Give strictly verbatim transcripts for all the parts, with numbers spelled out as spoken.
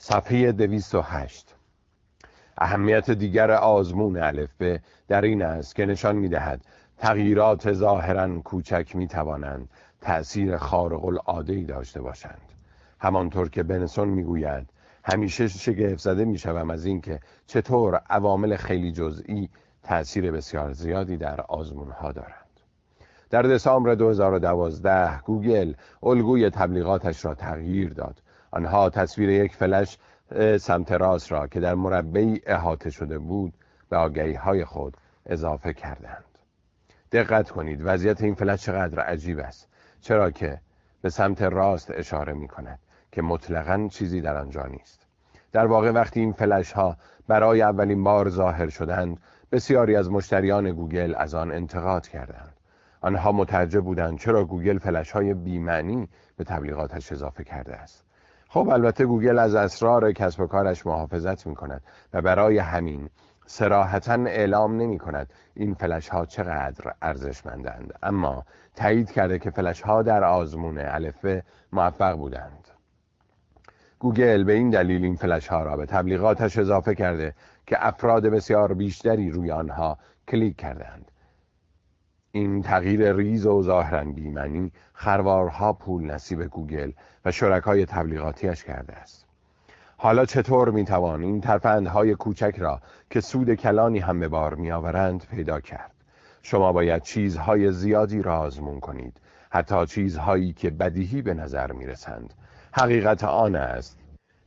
صفحه دویست و هشت. اهمیت دیگر آزمون الفبه در این است که نشان می‌دهد تغییرات ظاهراً کوچک می‌توانند تأثیر خارق العاده‌ای داشته باشند. همانطور که بنسون می‌گوید همیشه شگفت‌زده می‌شوم از اینکه چطور عوامل خیلی جزئی تأثیر بسیار زیادی در آزمون‌ها دارند. در دسامبر دو هزار و دوازده گوگل الگوی تبلیغاتش را تغییر داد. آنها تصویر یک فلش سمت راست را که در مربعی احاطه شده بود به آگهی‌های خود اضافه کردند. دقت کنید وضعیت این فلش چقدر عجیب است، چرا که به سمت راست اشاره می‌کند که مطلقاً چیزی در آنجا نیست. در واقع وقتی این فلش‌ها برای اولین بار ظاهر شدند، بسیاری از مشتریان گوگل از آن انتقاد کردند. آنها متعجب بودند چرا گوگل فلش‌های بی‌معنی به تبلیغاتش اضافه کرده است. خب البته گوگل از اسرار کسب و کارش محافظت می‌کند و برای همین صراحتاً اعلام نمی‌کند این فلش‌ها چقدر ارزشمندند، اما تایید کرده که فلش‌ها در آزمون الفبه موفق بودند. گوگل به این دلیل این فلش‌ها را به تبلیغاتش اضافه کرده که افراد بسیار بیشتری روی آنها کلیک کردند. این تغییر ریز و ظاهراً بی‌معنی خروارها پول نصیب گوگل و شرکای تبلیغاتیش کرده است. حالا چطور میتوان این ترفندهای کوچک را که سود کلانی هم به بار میآورند پیدا کرد؟ شما باید چیزهای زیادی را آزمون کنید، حتی چیزهایی که بدیهی به نظر میرسند. حقیقت آن است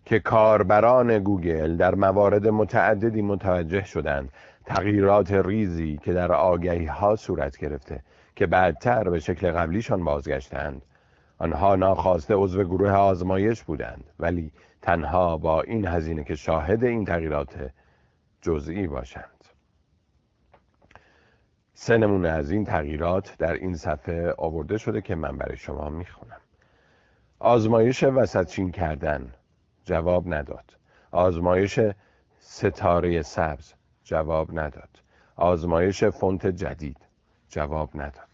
که کاربران گوگل در موارد متعددی متوجه شدند تغییرات ریزی که در آگهی‌ها صورت گرفته که بعدتر به شکل قبلیشان بازگشتند. آنها ناخواسته عضو گروه آزمایش بودند، ولی تنها با این هزینه که شاهد این تغییرات جزئی باشند. سه نمونه از این تغییرات در این صفحه آورده شده که من برای شما میخونم. آزمایش وسطچین کردن جواب نداد. آزمایش ستاره سبز جواب نداد. آزمایش فونت جدید جواب نداد.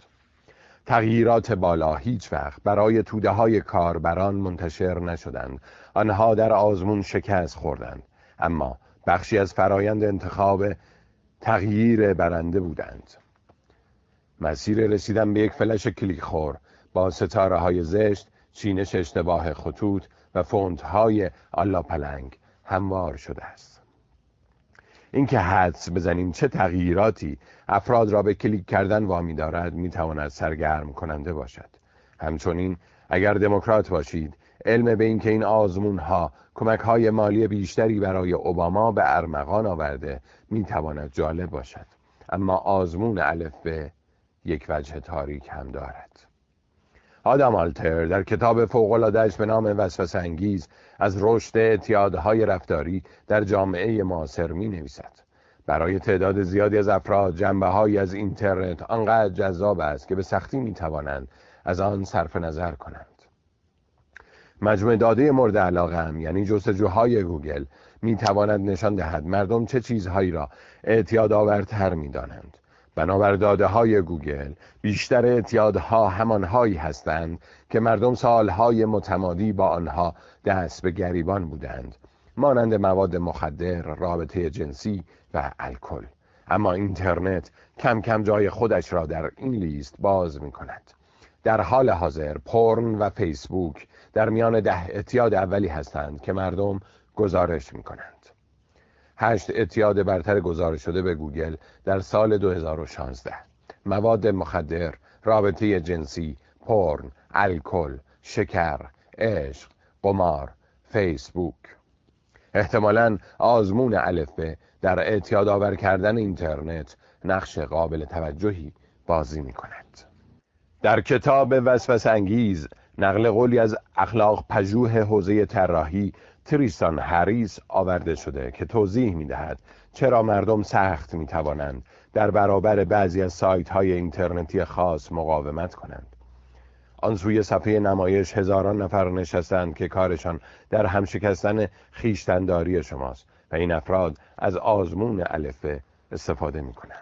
تغییرات بالا هیچ وقت برای توده های کاربران منتشر نشدند. آنها در آزمون شکست خوردند، اما بخشی از فرایند انتخاب تغییر برنده بودند. مسیر رسیدن به یک فلش کلیک خور با ستاره های زشت، چینش اشتباه خطوط و فونت های آلا پلنگ هموار شده است. اینکه حدس بزنیم چه تغییراتی افراد را به کلیک کردن وامی دارد میتواند سرگرم کننده باشد. همچنین اگر دموکرات باشید علم به این که این آزمون ها کمک های مالی بیشتری برای اوباما به ارمغان آورده میتواند جالب باشد، اما آزمون الفبه یک وجه تاریک هم دارد. آدام آلتر در کتاب فوق‌العاده‌اش به نام وسوسه انگیز از رشد اعتیادهای رفتاری در جامعه معاصر می نویسد. برای تعداد زیادی از افراد جنبه‌هایی از اینترنت آنقدر جذاب است که به سختی می توانند از آن صرف نظر کنند. مجموع داده مورد علاقه هم یعنی جستجوهای گوگل می تواند نشان دهد مردم چه چیزهایی را اعتیادآورتر می دانند. بنابر داده‌های گوگل بیشتر اعتیادها همانهایی هستند که مردم سالهای متمادی با آنها دست به گریبان بودند، مانند مواد مخدر، رابطه جنسی و الکل. اما اینترنت کم کم جای خودش را در این لیست باز می‌کند. در حال حاضر پورن و فیسبوک در میان ده اعتیاد اولی هستند که مردم گزارش می‌کنند. هشت اعتیاد برتر گزارش شده به گوگل در سال دو هزار و شانزده: مواد مخدر، رابطه جنسی، پورن، الکل، شکر، عشق، قمار، فیسبوک. احتمالاً آزمون الفبه در اعتیاد آور کردن اینترنت نقش قابل توجهی بازی می کند. در کتاب وسوسه انگیز نقل قولی از اخلاق پژوه حوزه طراحی تریستان هریس آورده شده که توضیح می‌دهد چرا مردم سخت می‌توانند در برابر بعضی از سایت‌های اینترنتی خاص مقاومت کنند. آن سوی صفحه نمایش هزاران نفر نشستند که کارشان در همشکستن خویشتن‌داری شماست و این افراد از آزمون الفبه استفاده می‌کنند.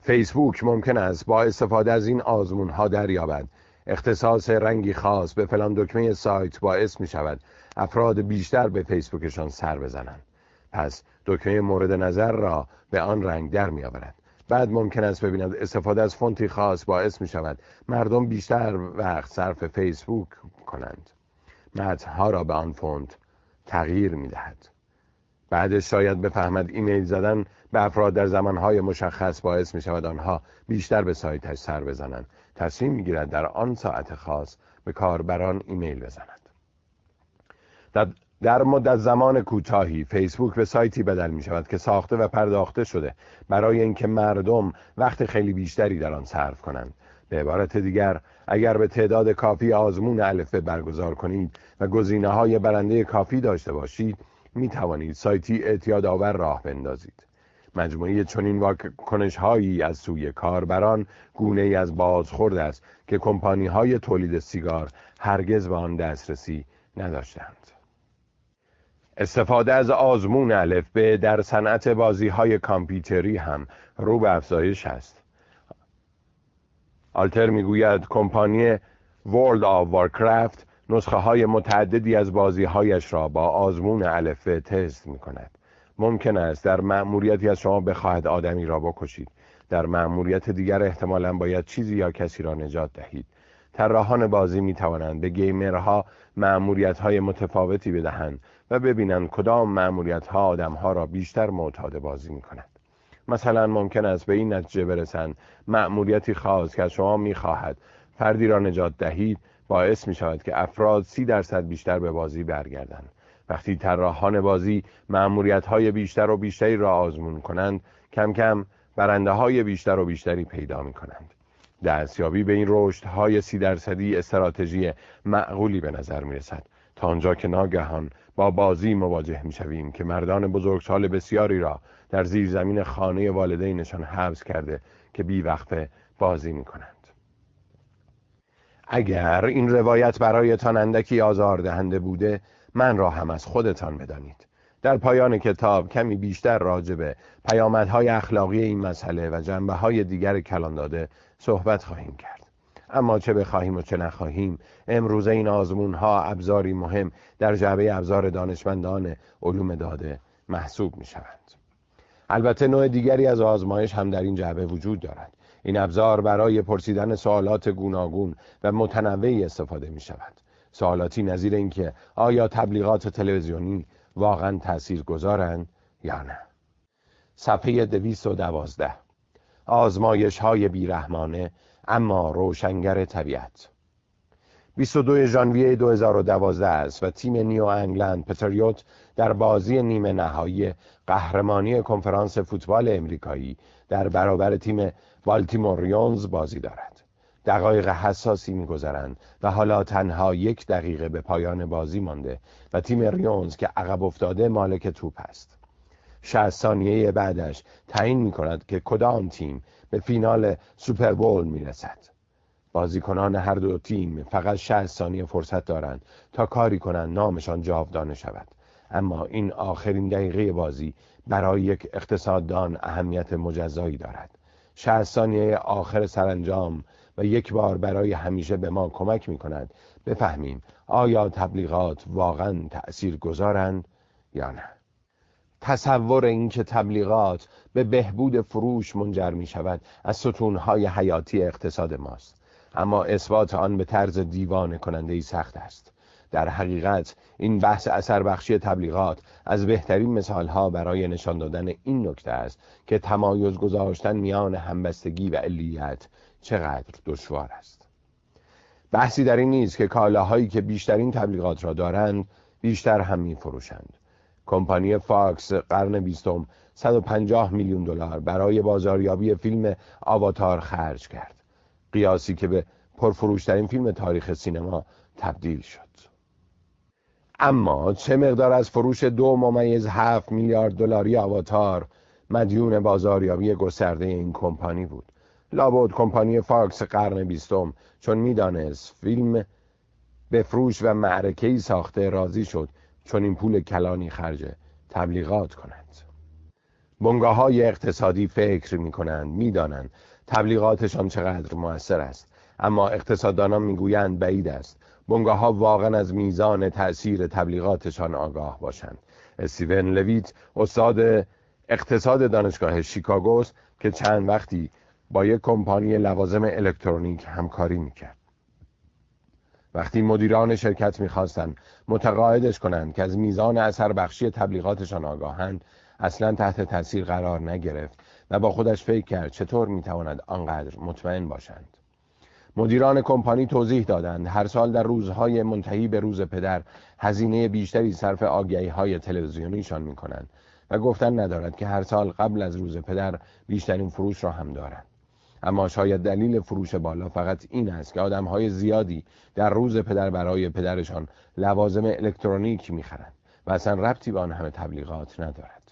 فیسبوک ممکن است با استفاده از این آزمون‌ها دریابد اختصاص رنگی خاص به فلان دکمه سایت باعث می‌شود افراد بیشتر به فیسبوکشان سر بزنند. پس دکمه مورد نظر را به آن رنگ در می آورد. بعد ممکن است ببینند استفاده از فونتی خاص باعث می شود مردم بیشتر وقت صرف فیسبوک کنند. متن‌ها را به آن فونت تغییر می دهد. بعدش شاید بفهمد ایمیل زدن به افراد در زمانهای مشخص باعث می شود آنها بیشتر به سایتش سر بزنند. تصمیم می گیرد در آن ساعت خاص به کاربران ایمیل بزند. در مدت زمان کوتاهی فیسبوک به سایتی بدل می شود که ساخته و پرداخته شده برای اینکه مردم وقت خیلی بیشتری در آن صرف کنند. به عبارت دیگر، اگر به تعداد کافی آزمون الفبه برگزار کنید و گزینه‌های برنده کافی داشته باشید، می توانید سایتی اعتیادآور راه بندازید. مجموعه چنین واکنش‌هایی از سوی کاربران گونه‌ای از بازخورد است که کمپانی‌های تولید سیگار هرگز به آن دسترسی نداشتند. استفاده از آزمون الفبه در صنعت بازی‌های کامپیوتری هم رو به افزایش است. آلتر می‌گوید کمپانی ورلد آف وارکرفت نسخه‌های متعددی از بازی‌هایش را با آزمون الفبه تست می‌کند. ممکن است در مأموریتی از شما بخواهد آدمی را بکشید. در مأموریت دیگر احتمالاً باید چیزی یا کسی را نجات دهید. طراحان بازی می‌توانند به گیمرها مأموریت‌های متفاوتی بدهند و ببینند کدام مأموریت‌ها آدم‌ها را بیشتر معتاد بازی می‌کند. مثلا ممکن است به این نتیجه برسند مأموریتی خاص که شما می‌خواهد فردی را نجات دهید باعث می‌شود که افراد سی درصد بیشتر به بازی برگردند. وقتی طراحان بازی مأموریت‌های بیشتر و بیشتری را آزمون کنند، کم کم برنده‌های بیشتر و بیشتری پیدا می‌کنند. دستیابی به این رشدهای سی درصدی استراتژی معقولی به نظر می‌رسد تا آنجا که ناگهان با بازی مواجه می‌شویم که مردان بزرگسال بسیاری را در زیرزمین خانه والدینشان حبس کرده که بی‌وقفه بازی می‌کنند. اگر این روایت برایتان اندکی آزاردهنده بوده، من را هم از خودتان بدانید. در پایان کتاب کمی بیشتر راجع به پیامدهای اخلاقی این مسئله و جنبه‌های دیگر کلان داده صحبت خواهیم کرد. اما چه بخواهیم و چه نخواهیم، امروز این آزمون‌ها ابزاری مهم در جعبه ابزار دانشمندان علوم داده محسوب می‌شوند. البته نوع دیگری از آزمایش هم در این جعبه وجود دارد. این ابزار برای پرسیدن سوالات گوناگون و متنوعی استفاده می‌شود. سوالاتی نظیر این که آیا تبلیغات تلویزیونی واقعا تاثیرگذارند یا نه. صفحه دویست و دوازده. آزمایش‌های بیرحمانه اما روشنگر طبیعت. بیست و دوم ژانویه دو هزار و دوازده است و تیم نیو انگلند پتریوت در بازی نیمه نهایی قهرمانی کنفرانس فوتبال امریکایی در برابر تیم بالتیموریونز بازی دارد. دقایق حساسی می‌گذرند و حالا تنها یک دقیقه به پایان بازی مانده و تیم ریونز که عقب افتاده مالک توپ است. شصت ثانیه بعدش تعیین می‌کند که کدام تیم به فینال سوپربول می‌رسد. بازیکنان هر دو تیم فقط شصت ثانیه فرصت دارند تا کاری کنند نامشان جاودانه شود. اما این آخرین دقیقه بازی برای یک اقتصاددان اهمیت مجزایی دارد. شصت ثانیه آخر سرانجام و یک بار برای همیشه به ما کمک می کند بفهمیم آیا تبلیغات واقعا تأثیرگذارند یا نه. تصور این که تبلیغات به بهبود فروش منجر می شود از ستونهای حیاتی اقتصاد ماست، اما اثبات آن به طرز دیوانه کننده‌ای سخت است. در حقیقت این بحث اثر بخشی تبلیغات از بهترین مثالها برای نشان دادن این نکته است که تمایز گذاشتن میان همبستگی و علیت چقدر دشوار است. بحثی در این نیست که کالاهایی که بیشترین تبلیغات را دارند بیشتر هم می فروشند. کمپانی فاکس قرن بیستم صد و پنجاه میلیون دلار برای بازاریابی فیلم آواتار خرج کرد، قیاسی که به پرفروشترین فیلم تاریخ سینما تبدیل شد. اما چه مقدار از فروش دو ممیز هفت میلیارد دلاری آواتار مدیون بازاریابی گسترده این کمپانی بود؟ لابد کمپانی فاکس قرن بیستم چون میدانست فیلم به فروش و معرکه‌ای ساخته راضی شد چون این پول کلانی خرج تبلیغات کند. بنگاه‌های اقتصادی فکر می‌کنند می‌دانند تبلیغاتشان چقدر مؤثر است، اما اقتصاددانان می‌گویند بعید است. بنگاه‌ها واقعا از میزان تأثیر تبلیغاتشان آگاه باشند. سیون لویت استاد اقتصاد دانشگاه شیکاگو است که چند وقتی با یک کمپانی لوازم الکترونیک همکاری میکرد. وقتی مدیران شرکت میخواستند متقاعدش کنند که از میزان اثر بخشی تبلیغاتشان آگاهند، اصلا تحت تاثیر قرار نگرفت و با خودش فکر کرد چطور میتواند آنقدر مطمئن باشند. مدیران کمپانی توضیح دادند هر سال در روزهای منتهی به روز پدر هزینه بیشتری صرف آگهی‌های تلویزیونیشان میکنند و گفتن ندارد که هر سال قبل از روز پدر بیشترین فروش را هم دارند. اما شاید دلیل فروش بالا فقط این است که آدم‌های زیادی در روز پدر برای پدرشان لوازم الکترونیک میخرند و اصلا ربطی به آن همه تبلیغات ندارد.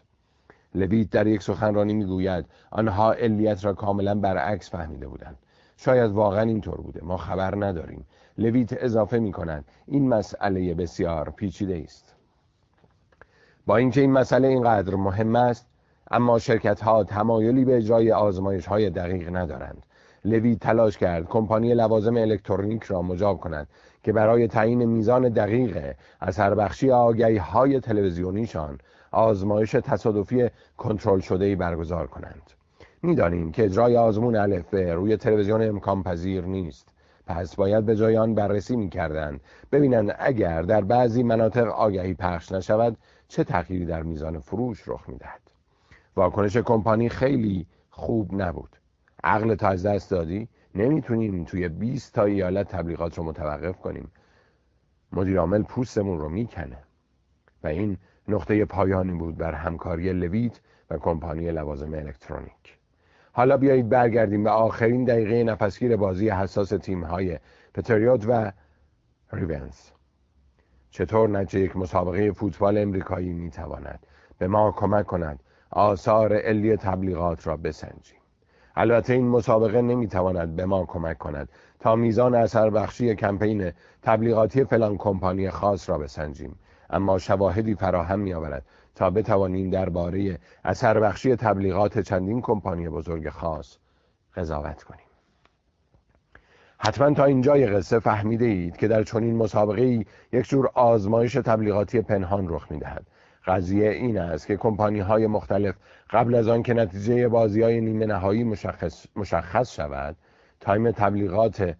لویت در یک سخنرانی میگوید آنها علیت را کاملا برعکس فهمیده بودند. شاید واقعا اینطور بوده، ما خبر نداریم. لویت اضافه می‌کند این مسئله بسیار پیچیده است. با اینکه این مسئله اینقدر مهم است، اما شرکت‌ها تمایلی به اجرای آزمایش‌های دقیق ندارند. لویت تلاش کرد کمپانی لوازم الکترونیک را مجاب کند که برای تعیین میزان دقیق اثربخشی آگهی‌های تلویزیونیشان آزمایش تصادفی کنترل شده‌ای برگزار کنند. می‌دانیم که اجرای آزمون الف ب روی تلویزیون امکان پذیر نیست، پس باید به جای آن بررسی می‌کردند ببینند اگر در بعضی مناطق آگهی پخش نشود چه تغییری در میزان فروش رخ می‌دهد. واکنش کمپانی خیلی خوب نبود. عقل تا از دست دادی، نمی‌تونیم توی بیست تا ایالت تبلیغات رو متوقف کنیم. مدیر عامل پوستمون رو می‌کنه. و این نقطه پایانی بود بر همکاری لویت و کمپانی لوازم الکترونیک. حالا بیایید برگردیم به آخرین دقیقه نفسگیر بازی حساس تیم‌های پتریوت و ریونز. چطور نتیجه یک مسابقه فوتبال امریکایی میتواند به ما کمک کند آثار علی تبلیغات را بسنجیم. البته این مسابقه نمیتواند به ما کمک کند تا میزان اثر بخشی کمپین تبلیغاتی فلان کمپانی خاص را بسنجیم، اما شواهدی فراهم می‌آورد تا بتوانیم درباره اثر بخشی تبلیغات چندین کمپانی بزرگ خاص قضاوت کنیم. حتما تا اینجای قصه فهمیده اید که در چنین مسابقه‌ای یک جور آزمایش تبلیغاتی پنهان رخ می‌دهد. قضیه این است که کمپانی‌های مختلف قبل از آن که نتیجه بازی‌های نیمه نهایی مشخص مشخص شود، تایم تبلیغات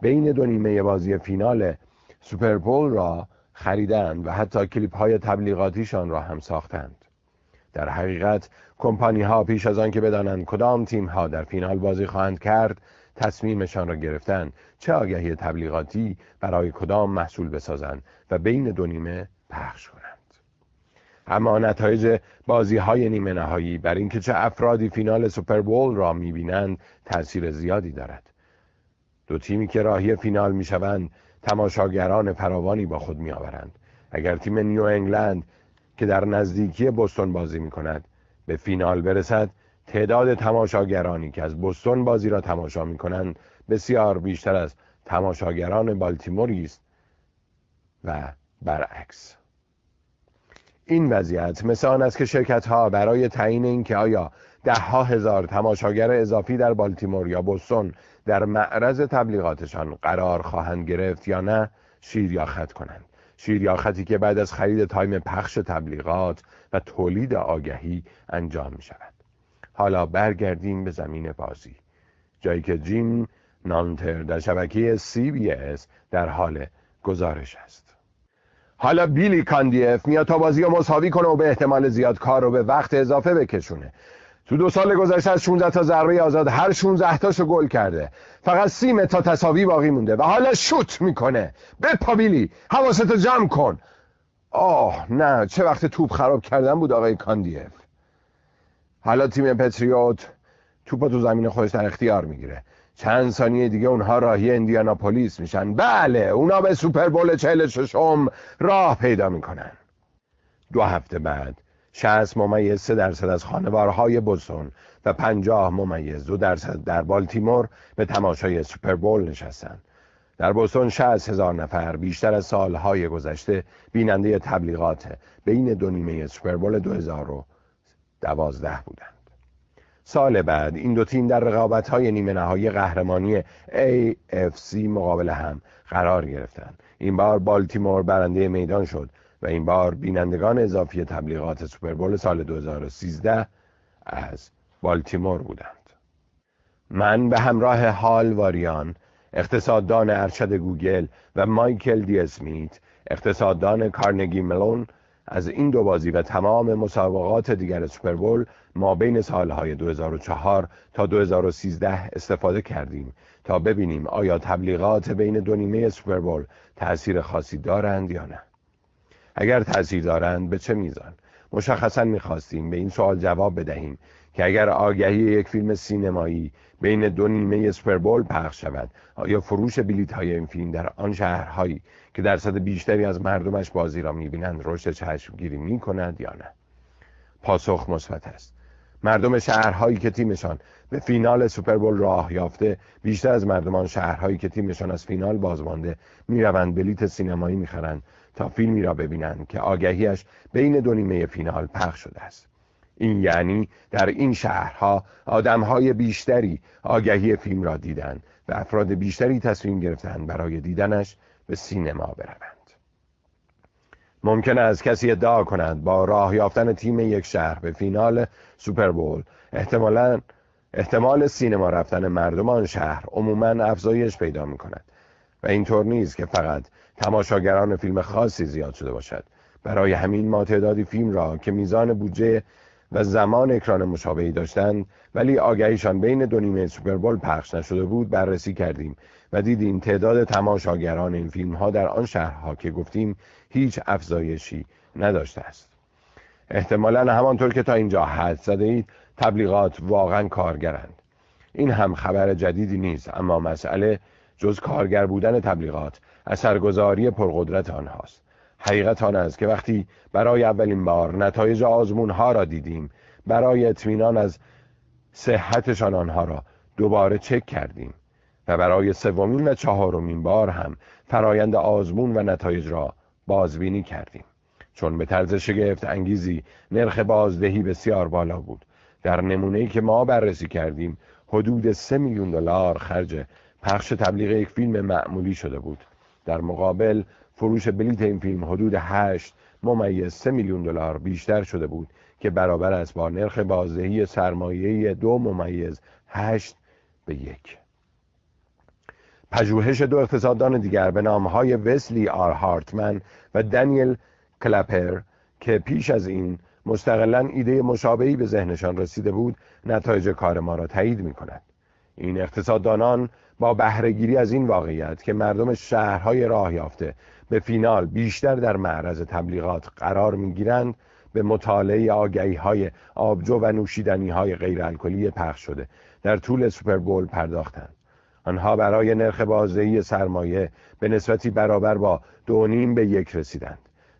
بین دو نیمه بازی فینال سوپربول را خریدند و حتی کلیپ‌های تبلیغاتیشان را هم ساختند. در حقیقت کمپانی‌ها پیش از آن که بدانند کدام تیم‌ها در فینال بازی خواهند کرد، تصمیمشان را گرفتند چه آگهی تبلیغاتی برای کدام محصول بسازند و بین دو نیمه پخش کنند. اما نتایج بازی‌های نیمه نهایی بر اینکه چه افرادی فینال سوپربول را می‌بینند تأثیر زیادی دارد. دو تیمی که راهی فینال می‌شوند تماشاگران فراوانی با خود می آورند. اگر تیم نیو انگلند که در نزدیکی بوستون بازی می کند به فینال برسد، تعداد تماشاگرانی که از بوستون بازی را تماشا می کنند بسیار بیشتر از تماشاگران بالتیموری است و برعکس. این وضعیت مثل آن است که شرکت ها برای تعیین اینکه آیا ده ها هزار تماشاگر اضافی در بالتیمور یا بوستون در معرض تبلیغاتشان قرار خواهند گرفت یا نه، شیر یا خط کنند. شیر یا خطی که بعد از خرید تایم پخش تبلیغات و تولید آگهی انجام می شود. حالا برگردیم به زمین بازی، جایی که جیم نانتر در شبکه سی بی اس در حال گزارش است. حالا بیلی کاندیف میاد تا بازی رو مساوی کنه و به احتمال زیاد کار رو به وقت اضافه بکشونه. تو دو سال گذشته از شانزده تا ضربه آزاد هر شانزده تاشو گل کرده. فقط سیم تا تساوی باقی مونده و حالا شوت میکنه. بپا بیلی، حواستو جمع کن. آه نه، چه وقت توپ خراب کردن بود آقای کاندیف. حالا تیم پتریوت توپو تو زمین خودش در اختیار میگیره. چند ثانیه دیگه اونها راهی اندیاناپولیس میشن. بله، اونا به سوپربول چهل و ششم راه پیدا میکنن. دو هفته بعد شصت ممیز سه درصد از خانوارهای بوستون و پنجاه ممیز دو درصد در بالتیمور به تماشای سوپربول نشستند. در بوستون شصت هزار نفر بیشتر از سالهای گذشته بیننده تبلیغات بین دو نیمه سوپربول دو هزار و دوازده بودند. سال بعد این دو تیم در رقابت‌های نیمه نهایی قهرمانی ای اف سی مقابل هم قرار گرفتند. این بار بالتیمور برنده میدان شد و این بار بینندگان اضافی تبلیغات سوپربول سال دو هزار و سیزده از بالتیمور بودند. من به همراه هال واریان، اقتصاددان ارشد گوگل، و مایکل دی اسمیت، اقتصاددان کارنگی ملون، از این دو بازی و تمام مسابقات دیگر سوپربول ما بین سالهای دو هزار و چهار تا دو هزار و سیزده استفاده کردیم تا ببینیم آیا تبلیغات بین دو نیمه سوپربول تأثیر خاصی دارند یا نه. اگر تأثیر دارند به چه میزان؟ مشخصا میخواستیم به این سوال جواب بدهیم که اگر آگهی یک فیلم سینمایی بین دو نیمه سوپربول پخش شود، آیا فروش بلیط های این فیلم در آن شهرهایی که درصد بیشتری از مردمش بازی را میبینند رشد چشمگیری میکند یا نه؟ پاسخ مثبت است. مردم شهرهایی که تیمشان به فینال سوپربول راه یافته بیشتر از مردمان شهرهایی که تیمشان از فینال بازمانده میروند بلیط سینمایی میخرند تا فیلمی را ببینند که آگهیش بین دو نیمه فینال پخش شده است. این یعنی در این شهرها آدمهای بیشتری آگهی فیلم را دیدند و افراد بیشتری تصمیم گرفتند برای دیدنش به سینما بروند. ممکن است کسی ادعا کند با راه یافتن تیم یک شهر به فینال سوپربول احتمالاً احتمال سینما رفتن مردم آن شهر عموماً افزایش پیدا می‌کند و اینطور نیست که فقط تماشاگران فیلم خاصی زیاد شده باشد. برای همین ما تعدادی فیلم را که میزان بودجه و زمان اکران مشابهی داشتند ولی آگهیشان بین دو نیمه سوپربول پخش نشده بود بررسی کردیم و دیدیم تعداد تماشاگران این فیلم ها در آن شهرها که گفتیم هیچ افزایشی نداشته است. احتمالاً همانطور که تا اینجا حدس زده اید تبلیغات واقعا کارگرند. این هم خبر جدیدی نیست، اما مسئله جز کارگر بودن تبلیغات اثرگذاری پرقدرت آنهاست. حقیقت آن است که وقتی برای اولین بار نتایج آزمون‌ها را دیدیم، برای اطمینان از صحتشان آنها را دوباره چک کردیم و برای سومین و چهارمین بار هم فرایند آزمون و نتایج را بازبینی کردیم. چون به طرز شگفت انگیزی نرخ بازدهی بسیار بالا بود. در نمونه‌ای که ما بررسی کردیم، حدود سه میلیون دلار خرج پخش تبلیغ یک فیلم معمولی شده بود. در مقابل فروش بلیط این فیلم حدود هشت ممیز سه میلیون دلار بیشتر شده بود که برابر است با نرخ بازدهی سرمایه‌ای دو ممیز هشت به یک. پژوهش دو اقتصاددان دیگر به نام‌های وسلی آر. هارتمن و دانیل کلاپر که پیش از این مستقلاً ایده مشابهی به ذهنشان رسیده بود، نتایج کار ما را تایید می‌کند. این اقتصاددانان با بهره‌گیری از این واقعیت که مردم شهرهای راه یافته به فینال بیشتر در معرض تبلیغات قرار می‌گیرند، به مطالعه آگهی‌های آبجو و نوشیدنی‌های غیرالکلی پخش شده در طول سوپربول پرداختند. آنها برای نرخ بازدهی سرمایه به نسبتی برابر با دو نیم به یک رسیدند.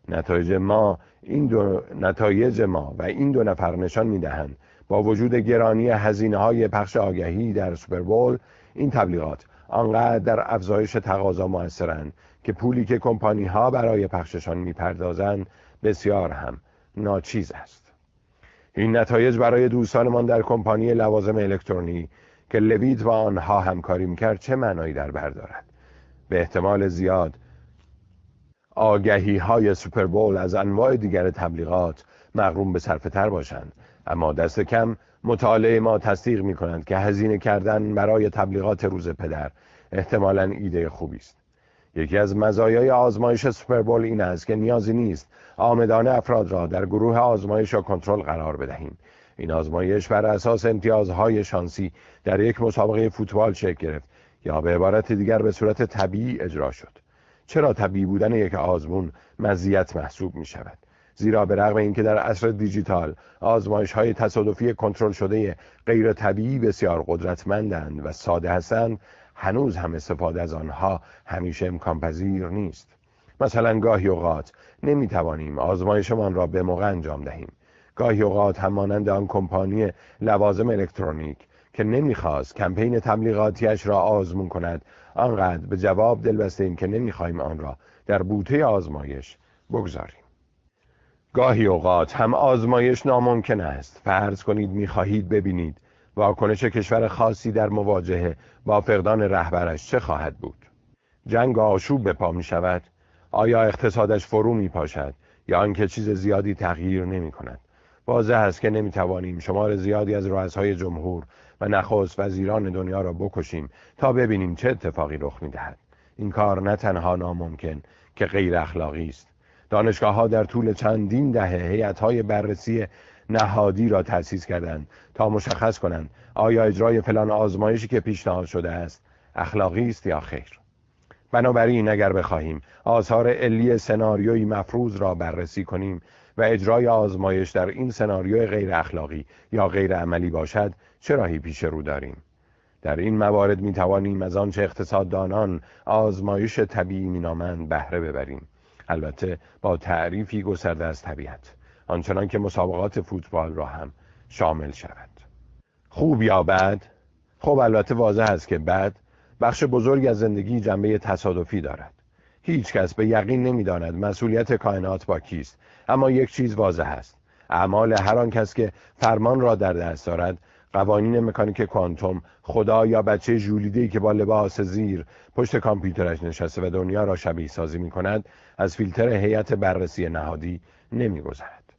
نتایج ما این دو نتایج ما و این دو نفر نشان می‌دهند با وجود گرانی هزینه‌های پخش آگهی در سوپربول، این تبلیغات آنقدر در افزایش تقاضا مؤثرند که پولی که کمپانی‌ها برای پخششان می‌پردازند بسیار هم ناچیز است. این نتایج برای دوستانمان در کمپانی لوازم الکترونیکی که لویت و آنها همکاری می‌کرد چه معنایی در بر دارد؟ به احتمال زیاد آگهی‌های سوپربول از انواع دیگر تبلیغات مغروم به صرفه‌تر باشند، اما دست کم مطالعه ما تصدیق می‌کنند که هزینه کردن برای تبلیغات روز پدر احتمالاً ایده خوبی است. یکی از مزایای آزمایش سوپربول این است که نیازی نیست آمدانه افراد را در گروه آزمایش و کنترل قرار بدهیم. این آزمایش بر اساس امتیازهای شانسی در یک مسابقه فوتبال شکل گرفت یا به عبارت دیگر به صورت طبیعی اجرا شد. چرا طبیعی بودن یک آزمون مزیت محسوب می‌شود؟ زیرا به رغم اینکه در عصر دیجیتال آزمایش‌های تصادفی کنترل شده غیر طبیعی بسیار قدرتمندند و ساده هستند، هنوز هم استفاده از آنها همیشه امکان پذیر نیست. مثلا گاهی اوقات نمی‌توانیم آزمایشمان را به موقع انجام دهیم. گاهی اوقات همانند آن کمپانی لوازم الکترونیک که نمی‌خواست کمپین تبلیغاتیش را آزمون کند، آنقدر به جواب دلبسته‌ایم که نمی‌خواهیم آن را در بوته آزمایش بگذاریم. گاهی اوقات هم آزمایش ناممکن است. فرض کنید می‌خواهید ببینید واکنش کشور خاصی در مواجهه با فقدان رهبرش چه خواهد بود؟ جنگ آشوب به پا می شود؟ آیا اقتصادش فرو می پاشد یا آنکه چیز زیادی تغییر نمی کند؟ واضح است که نمی توانیم شمار زیادی از رؤسای جمهور و نخست وزیران دنیا را بکشیم تا ببینیم چه اتفاقی رخ می دهد. این کار نه تنها ناممکن که غیر اخلاقی است. دانشگاه‌ها در طول چندین دهه هیئت‌های بررسی نهادی را تأسیس کردند تا مشخص کنند آیا اجرای فلان آزمایشی که پیشنهاد شده است اخلاقی است یا خیر. بنابراین اگر بخواهیم آثار علی سناریوی مفروض را بررسی کنیم و اجرای آزمایش در این سناریوی غیر اخلاقی یا غیر عملی باشد، چه راهی پیش رو داریم؟ در این موارد می توانیم از آنچه اقتصاددانان آزمایش طبیعی می نامند بهره ببریم، البته با تعریفی گسترده از طبیعت، آنچنان که مسابقات فوتبال را هم شامل شود. خوب یا بد؟ خب البته واضح است که بد بخش بزرگی از زندگی جنبه تصادفی دارد. هیچ کس به یقین نمی‌داند مسئولیت کائنات با کیست، اما یک چیز واضح است: اعمال هر آن کس که فرمان را در دست دارد، قوانین مکانیک کوانتوم، خدا یا بچه ژولیده‌ای که با لباس زیر پشت کامپیوترش نشسته و دنیا را شبیه سازی می‌کند، از فیلتر هیئت بررسی نهادی نمی‌گذرد.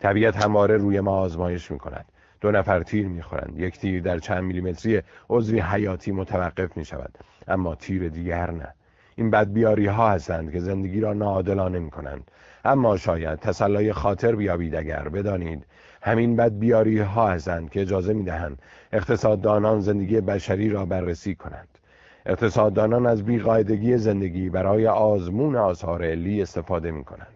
طبیعت همواره روی ما آزمایش می‌کند. دو نفر تیر می‌خورند، یک تیر در چند میلیمتری عضوی حیاتی متوقف می‌شود، اما تیر دیگر نه. این بدبیاری‌ها هستند که زندگی را ناعادلانه می‌کنند، اما شاید تسلای خاطر بیابید اگر بدانید همین بدبیاری‌ها هستند که اجازه می‌دهند اقتصاددانان زندگی بشری را بررسی کنند. اقتصاددانان از بی‌قاعدگی زندگی برای آزمون آثار علی استفاده می‌کنند.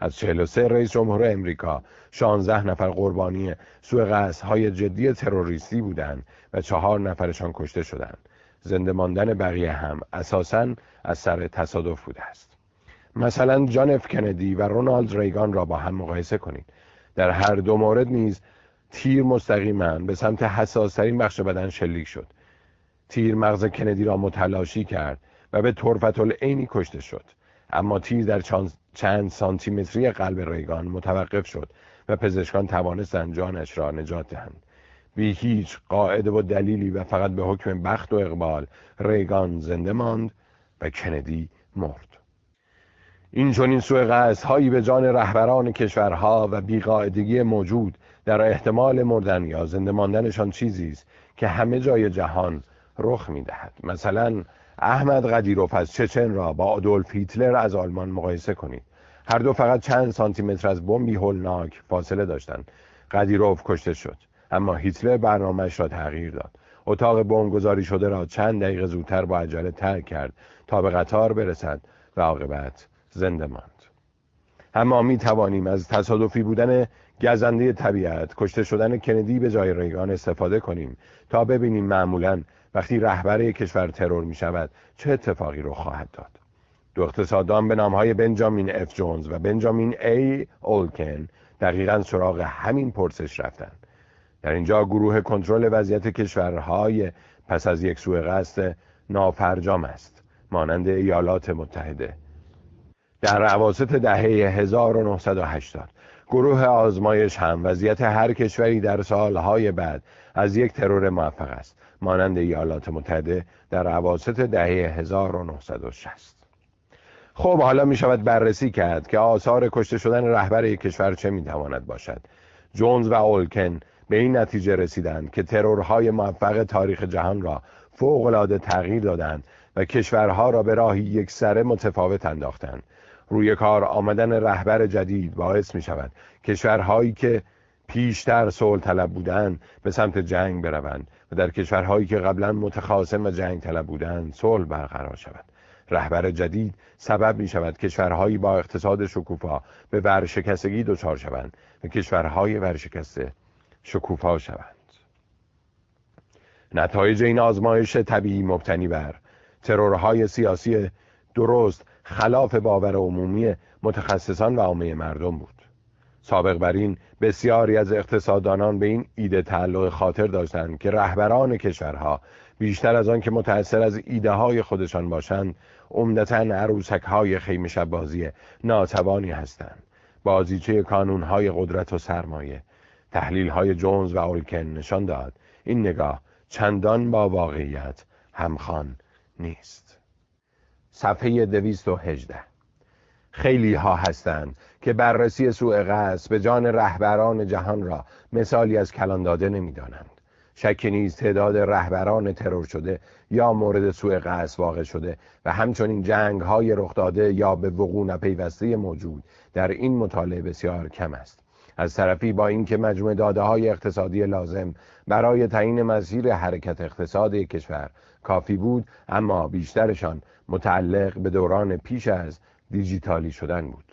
از چهل و سه رئیس جمهور امریکا، شانزده نفر قربانی سوء قصدهای جدی تروریستی بودند و چهار نفرشان کشته شدند. زنده ماندن بقیه هم اساساً از سر تصادف بوده است. مثلا جان اف کندی و رونالد ریگان را با هم مقایسه کنید. در هر دو مورد نیز تیر مستقیما به سمت حساس‌ترین بخش بدن شلیک شد. تیر مغز کندی را متلاشی کرد و به طرفةالعینی کشته شد، اما تیر در چند سانتیمتری قلب ریگان متوقف شد و پزشکان توانستند جانش را نجات دهند. بی هیچ قاعده و دلیلی و فقط به حکم بخت و اقبال، ریگان زنده ماند و کندی مرد. این چنین سوء قصدهایی به جان رهبران کشورها و بیقاعدگی موجود در احتمال مردن یا زنده ماندنشان چیزی است که همه جای جهان رخ می‌دهد. مثلا احمد قدیروف از چچن را با آدولف هیتلر از آلمان مقایسه کنید. هر دو فقط چند سانتیمتر از بمبی هولناک فاصله داشتند. قدیروف کشته شد، اما هیتلر برنامه‌اش را تغییر داد. اتاق بمبگذاری شده را چند دقیقه زودتر با عجله ترک کرد تا به قطار برسد و عاقبت زنده ماند. اما می توانیم از تصادفی بودن گزنده طبیعت، کشته شدن کندی به جای ریگان استفاده کنیم تا ببینیم معمولاً وقتی رهبر کشور ترور می شود چه اتفاقی رو خواهد داد. دو اقتصاددان به نامهای بنجامین اف. جونز و بنجامین ای. اولکن دقیقاً سراغ همین پرسش رفتند. در اینجا گروه کنترل وضعیت کشورهای پس از یک سوء قصد نافرجام است، مانند ایالات متحده. در اواسط دهه هزار و نهصد و هشتاد گروه آزمایش هم وضعیت هر کشوری در سالهای بعد از یک ترور موفق است، مانند ایالات متحده در اواسط دهه هزار و نهصد و شصت. خب حالا می شود بررسی کرد که آثار کشته شدن رهبر یک کشور چه می تواند باشد. جونز و اولکن به این نتیجه رسیدند که ترورهای موفق تاریخ جهان را فوق‌العاده تغییر دادند و کشورها را به راهی یکسره متفاوت انداختند. روی کار آمدن رهبر جدید باعث می شود کشورهایی که پیشتر صلح طلب بودند به سمت جنگ بروند و در کشورهایی که قبلا متخاصم و جنگ طلب بودند صلح برقرار شود. رهبر جدید سبب می شود کشورهایی با اقتصاد شکوفا به ورشکستگی دچار شوند و کشورهای ورشکسته شکوفا شوند. نتایج این آزمایش طبیعی مبتنی بر ترورهای سیاسی درست خلاف باور عمومی متخصصان و عامه مردم بود. سابق بر این بسیاری از اقتصاددانان به این ایده تعلق خاطر داشتند که رهبران کشورها بیشتر از آن که متأثر از ایده های خودشان باشند، عمدتاً عروسک های خیمه شب بازی ناتوانی هستند، بازیچه کانون های قدرت و سرمایه. تحلیل های جونز و اولکن نشان داد این نگاه چندان با واقعیت همخوان نیست. صفحه دویست و هجده. خیلی ها هستند که بررسی سوء قصد به جان رهبران جهان را مثالی از کلان داده نمی دانند. شکی نیست تعداد رهبران ترور شده یا مورد سوء قصد واقع شده و همچنین جنگ های رخ داده یا به وقوع نپیوسته موجود در این مطالعه بسیار کم است. از طرفی با اینکه مجموع داده های اقتصادی لازم برای تعیین مسیر حرکت اقتصاد کشور کافی بود، اما بیشترشان متعلق به دوران پیش از دیجیتالی شدن بود.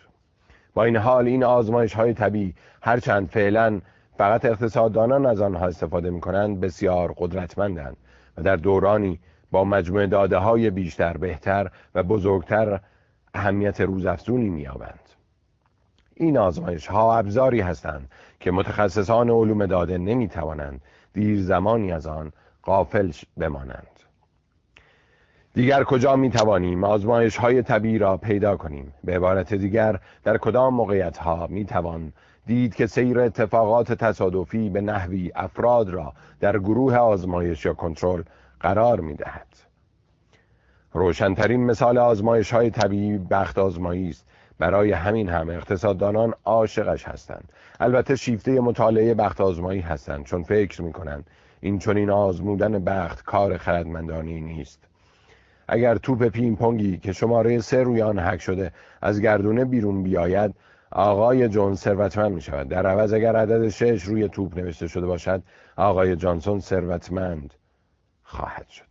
با این حال این آزمایش های طبیعی هرچند فعلا فقط اقتصاددانان از آنها استفاده می کنند بسیار قدرتمندند و در دورانی با مجموع داده های بیشتر بهتر و بزرگتر اهمیت روزافزونی می یابند. این آزمایش ها ابزاری هستند که متخصصان علوم داده نمی توانند دیر زمانی از آن غافل بمانند. دیگر کجا می توانیم آزمایش های طبیعی را پیدا کنیم؟ به عبارت دیگر در کدام موقعیت ها می توان دید که سیر اتفاقات تصادفی به نحوی افراد را در گروه آزمایش یا کنترل قرار می دهد؟ روشنترین مثال آزمایش های طبیعی بخت آزمایی است. برای همین هم اقتصاددانان عاشقش هستند. البته شیفته مطالعه بخت آزمایی هستند چون فکر می کنند این چنین آزمودن بخت کار خردمندانه نیست. اگر توپ پینگ پونگی که شماره سه روی آن هک شده از گردونه بیرون بیاید، آقای جونز ثروتمند می شود. در عوض اگر عدد شش روی توپ نوشته شده باشد، آقای جانسون ثروتمند خواهد شد.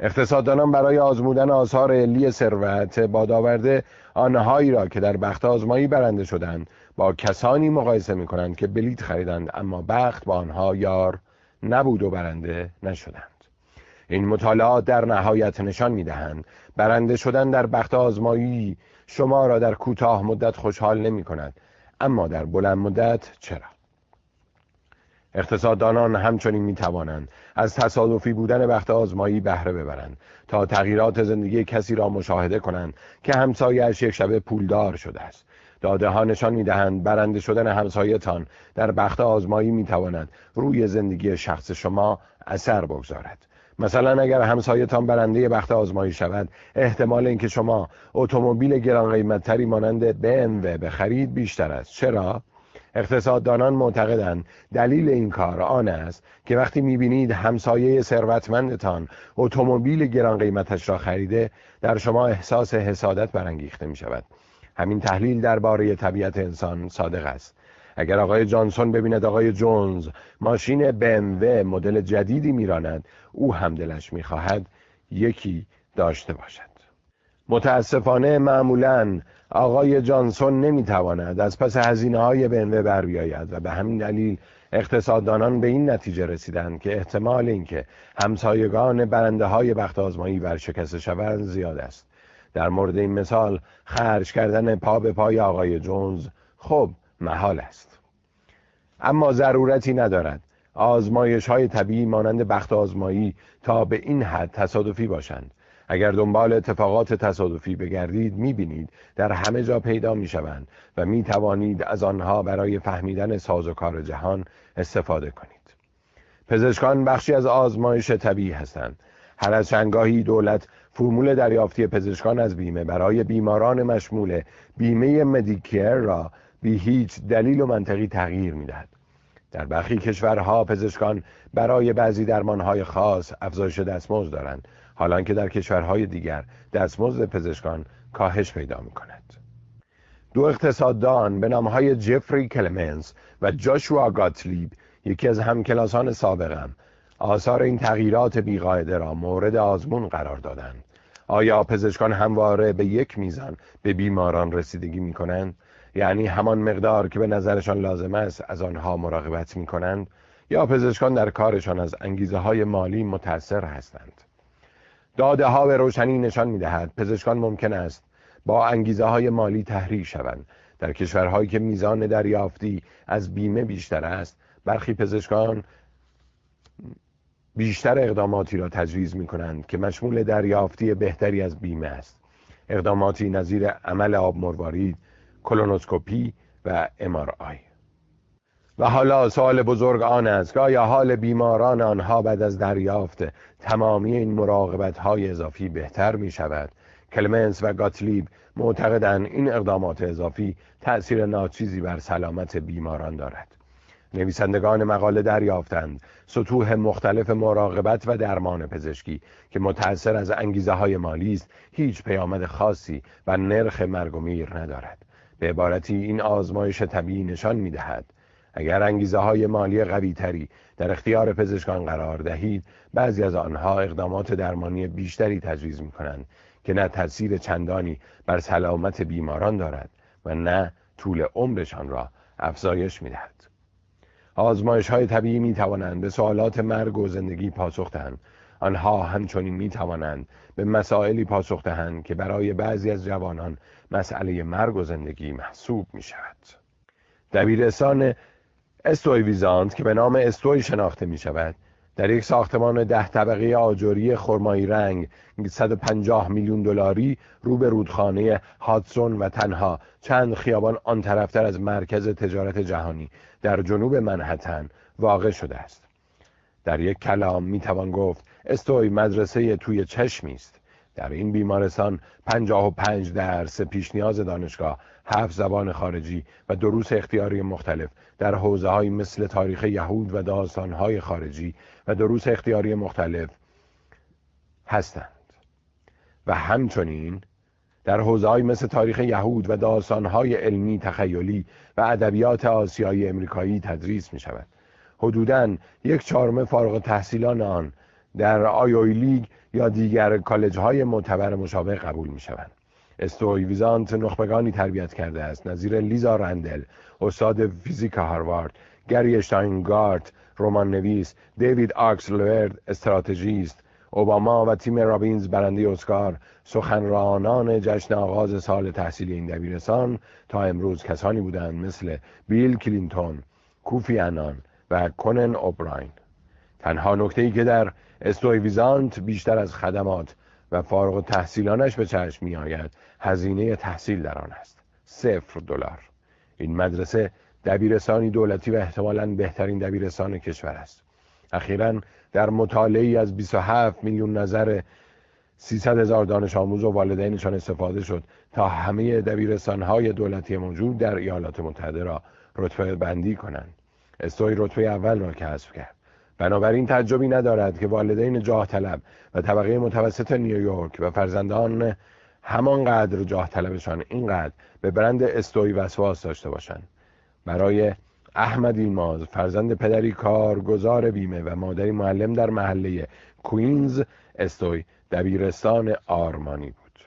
اقتصاددانان برای آزمودن آثار علی ثروت بادآورده آنهایی را که در بخت آزمایی برنده شدند با کسانی مقایسه می کنند که بلیت خریدند اما بخت با آنها یار نبود و برنده نشدند. این مطالعات در نهایت نشان می دهند برنده شدن در بخت آزمایی شما را در کوتاه مدت خوشحال نمی کند، اما در بلند مدت چرا؟ اقتصاددانان همچنین می توانند از تصادفی بودن بخت آزمایی بهره ببرند تا تغییرات زندگی کسی را مشاهده کنند که همسایه‌اش یک شبه پولدار شده است. داده ها نشان می دهند برنده شدن همسایتان در بخت آزمایی می تواند روی زندگی شخص شما اثر بگذارد. مثلا اگر همسایتان برنده بخت آزمایی شود، احتمال اینکه شما اتومبیل گران قیمت‌تری مانند بی ام دبلیو بخرید بیشتر است. چرا؟ اقتصاددانان معتقدند دلیل این کار آن است که وقتی می‌بینید همسایه ثروتمندتان اتومبیل گران قیمتش را خریده، در شما احساس حسادت برانگیخته می‌شود. همین تحلیل درباره طبیعت انسان صادق است. اگر آقای جانسون ببیند آقای جونز ماشین بی ام دبلیو مدل جدیدی می‌راند، او هم دلش می‌خواهد یکی داشته باشد. متاسفانه معمولاً آقای جانسون نمیتواند از پس هزینه های بنوه بر بیاید و به همین دلیل اقتصاددانان به این نتیجه رسیدند که احتمال اینکه همسایگان برنده های بخت آزمایی ورشکسته شوند زیاد است. در مورد این مثال خرج کردن پا به پای آقای جونز خب محال است. اما ضرورتی ندارد آزمایش های طبیعی مانند بخت آزمایی تا به این حد تصادفی باشند. اگر دنبال اتفاقات تصادفی بگردید می‌بینید در همه جا پیدا می‌شوند و می‌توانید از آنها برای فهمیدن سازوکار جهان استفاده کنید. پزشکان بخشی از آزمایش طبیعی هستند. هر از چندگاهی دولت فرمول دریافتی پزشکان از بیمه برای بیماران مشمول بیمه مدیکر را بی هیچ دلیل و منطقی تغییر می‌دهد. در برخی کشورها پزشکان برای بعضی درمان‌های خاص افزایش دستمزد دارند، حالان که در کشورهای دیگر دستمزد پزشکان کاهش پیدا می کند. دو اقتصاددان به نامهای جفری کلمنز و جاشوا گاتلیب، یکی از همکلاسان سابقم، آثار این تغییرات بی‌قاعده را مورد آزمون قرار دادند. آیا پزشکان همواره به یک میزان به بیماران رسیدگی می کنند؟ یعنی همان مقدار که به نظرشان لازم است از آنها مراقبت می کنند؟ یا پزشکان در کارشان از انگیزه های مالی متأثر هستند؟ داده ها به روشنی نشان می دهد پزشکان ممکن است با انگیزه های مالی تحریک شوند. در کشورهایی که میزان دریافتی از بیمه بیشتر است، برخی پزشکان بیشتر اقداماتی را تجویز می کنند که مشمول دریافتی بهتری از بیمه است. اقداماتی نظیر عمل آب مروارید، کولونوسکوپی و ام آر آی. و حالا سوال بزرگ آن است که آیا حال بیماران آنها بعد از دریافت تمامی این مراقبت‌های اضافی بهتر می‌شود؟ کلمنز و گاتلیب معتقدند این اقدامات اضافی تأثیر ناچیزی بر سلامت بیماران دارد. نویسندگان مقاله دریافتند سطوح مختلف مراقبت و درمان پزشکی که متأثر از انگیزه‌های مالی است، هیچ پیامد خاصی و نرخ مرگ و میر ندارد. به عبارتی این آزمایش طبیعی نشان می‌دهد اگر انگیزه‌های مالی قوی‌تری در اختیار پزشکان قرار دهید، بعضی از آنها اقدامات درمانی بیشتری تجویز می‌کنند که نه تأثیر چندانی بر سلامت بیماران دارد و نه طول عمرشان را افزایش می‌دهد. آزمایش‌های طبیعی می‌توانند به سوالات مرگ و زندگی پاسخ دهند. آنها همچنین می‌توانند به مسائلی پاسخ دهند که برای بعضی از جوانان مسئله مرگ و زندگی محسوب می‌شود. دبیرستان استوی ویزانت که به نام استوی شناخته می شود، در یک ساختمان ده طبقه آجری خرمایی رنگ صد و پنجاه میلیون دلاری رو به رودخانه هادسون و تنها چند خیابان آن طرفتر از مرکز تجارت جهانی در جنوب منهتن واقع شده است. در یک کلام می توان گفت استوی مدرسه توی چشمی است. در این بیمارستان پنجاه و پنج درس پیش نیاز دانشگاه، هفت زبان خارجی و دروس اختیاری مختلف در حوزه‌هایی مثل تاریخ یهود و داستان‌های خارجی و دروس اختیاری مختلف هستند. و همچنین در حوزه‌هایی مثل تاریخ یهود و داستان‌های علمی تخیلی و ادبیات آسیایی امریکایی تدریس می‌شود. حدوداً یک چهارم فارغ التحصیلان آن در آیوی لیگ یا دیگر کالج‌های معتبر مشابه قبول می‌شوند. استوی ویزانت نخبگانی تربیت کرده است نظیر لیزا رندل، استاد فیزیک هاروارد، گری اشتاینگارت، رمان نویس، دیوید آکسلورد، استراتژیست، اوباما و تیم رابینز برنده اسکار، سخنرانان جشن آغاز سال تحصیلی این دبیرستان تا امروز کسانی بودند مثل بیل کلینتون، کوفی آنان و کنن اوبراین. تنها نکته‌ای که در استوی ویزانت بیشتر از خدمات و فارغ التحصیلانش به چشم می‌آید، هزینه تحصیل در آن است. صفر دلار. این مدرسه دبیرستانی دولتی و احتمالاً بهترین دبیرستان کشور است. اخیراً در مطالعه‌ای از بیست و هفت میلیون نظر سیصد هزار دانش آموز و والدینشان استفاده شد تا همه دبیرستان‌های دولتی موجود در ایالات متحده را رتبه بندی کنند. استوی رتبه اول را کسب کرد. بنابراین تعجبی ندارد که والدین جاه طلب و طبقه متوسط نیویورک و فرزندان همانقدر جاه طلبشان اینقدر به برند استوی وسواس داشته باشند. برای احمد ایلماز، فرزند پدری کارگزار بیمه و مادری معلم در محله کوینز، استوی دبیرستان آرمانی بود.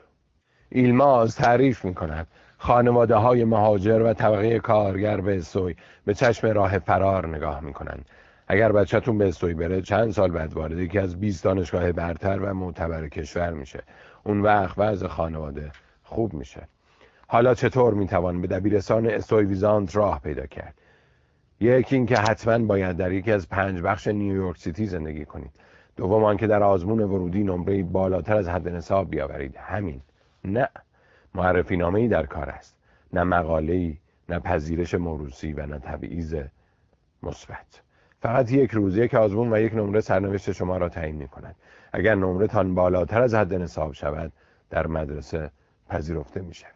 ایلماز تعریف می‌کند خانواده های مهاجر و طبقه کارگر به استوی به چشم راه فرار نگاه می‌کنند. اگر بچه‌تون به استوی بره، چند سال بعد وارد یکی از بیست دانشگاه برتر و معتبر کشور میشه. اون وقت وضع خانواده خوب میشه. حالا چطور میتوان به دبیرستان استوی ویزانت راه پیدا کرد؟ یکی این که حتما باید در یکی از پنج بخش نیویورک سیتی زندگی کنید. دوم آن که در آزمون ورودی نمره بالاتر از حد نصاب بیاورید. همین. نه معرفی نامه‌ای در کار است، نه مقاله‌ای، نه پذیرش موروثی و نه تبعیض مثبت. فقط یک روز، یک آزمون و یک نمره سرنوشت شما را تعیین می‌کند. اگر نمره‌تان بالاتر از حد نصاب شود، در مدرسه پذیرفته می‌شوید.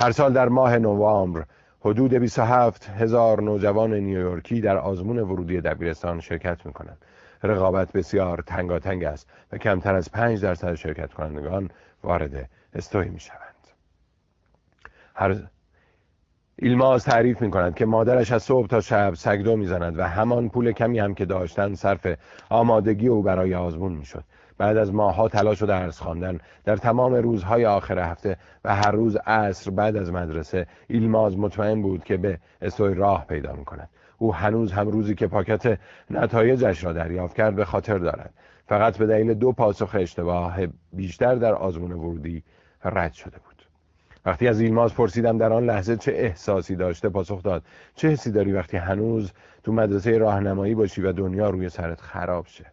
هر سال در ماه نوامبر حدود بیست و هفت هزار نوجوان نیویورکی در آزمون ورودی دبیرستان شرکت می‌کنند. رقابت بسیار تنگاتنگ است و کمتر از پنج درصد شرکت کنندگان وارد استوی می‌شوند. هر ایلماز تعریف می کند که مادرش از صبح تا شب سگدو می زند و همان پول کمی هم که داشتن صرف آمادگی او برای آزمون می شد. بعد از ماه‌ها تلاش و درس خواندن در تمام روزهای آخر هفته و هر روز عصر بعد از مدرسه، ایلماز مطمئن بود که به استوی راه پیدا می کند. او هنوز هم روزی که پاکت نتایجش را دریافت کرد به خاطر دارد. فقط به دلیل دو پاسخ اشتباه بیشتر در آزمون ورودی رد شده بود. وقتی از ایلماز پرسیدم در آن لحظه چه احساسی داشته، پاسخ داد: چه حسی داری وقتی هنوز تو مدرسه راهنمایی باشی و دنیا روی سرت خراب شه؟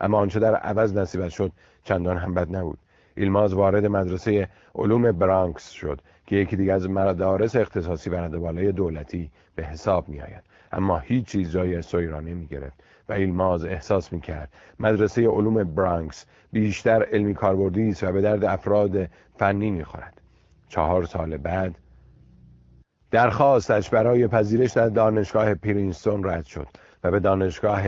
اما آنچه در عوض نصیبت شد چندان هم بد نبود. ایلماز وارد مدرسه علوم برانکس شد که یکی دیگر از مدارس اختصاصی و رده بالای دولتی به حساب می آید. اما هیچ چیز جای استوی را نمی گرفت و ایلماز احساس می کرد مدرسه علوم برانکس بیشتر علمی کاربردی است و به درد افراد فنی می خورد. چهار سال بعد درخواستش برای پذیرش در دانشگاه پرینستون رد شد و به دانشگاه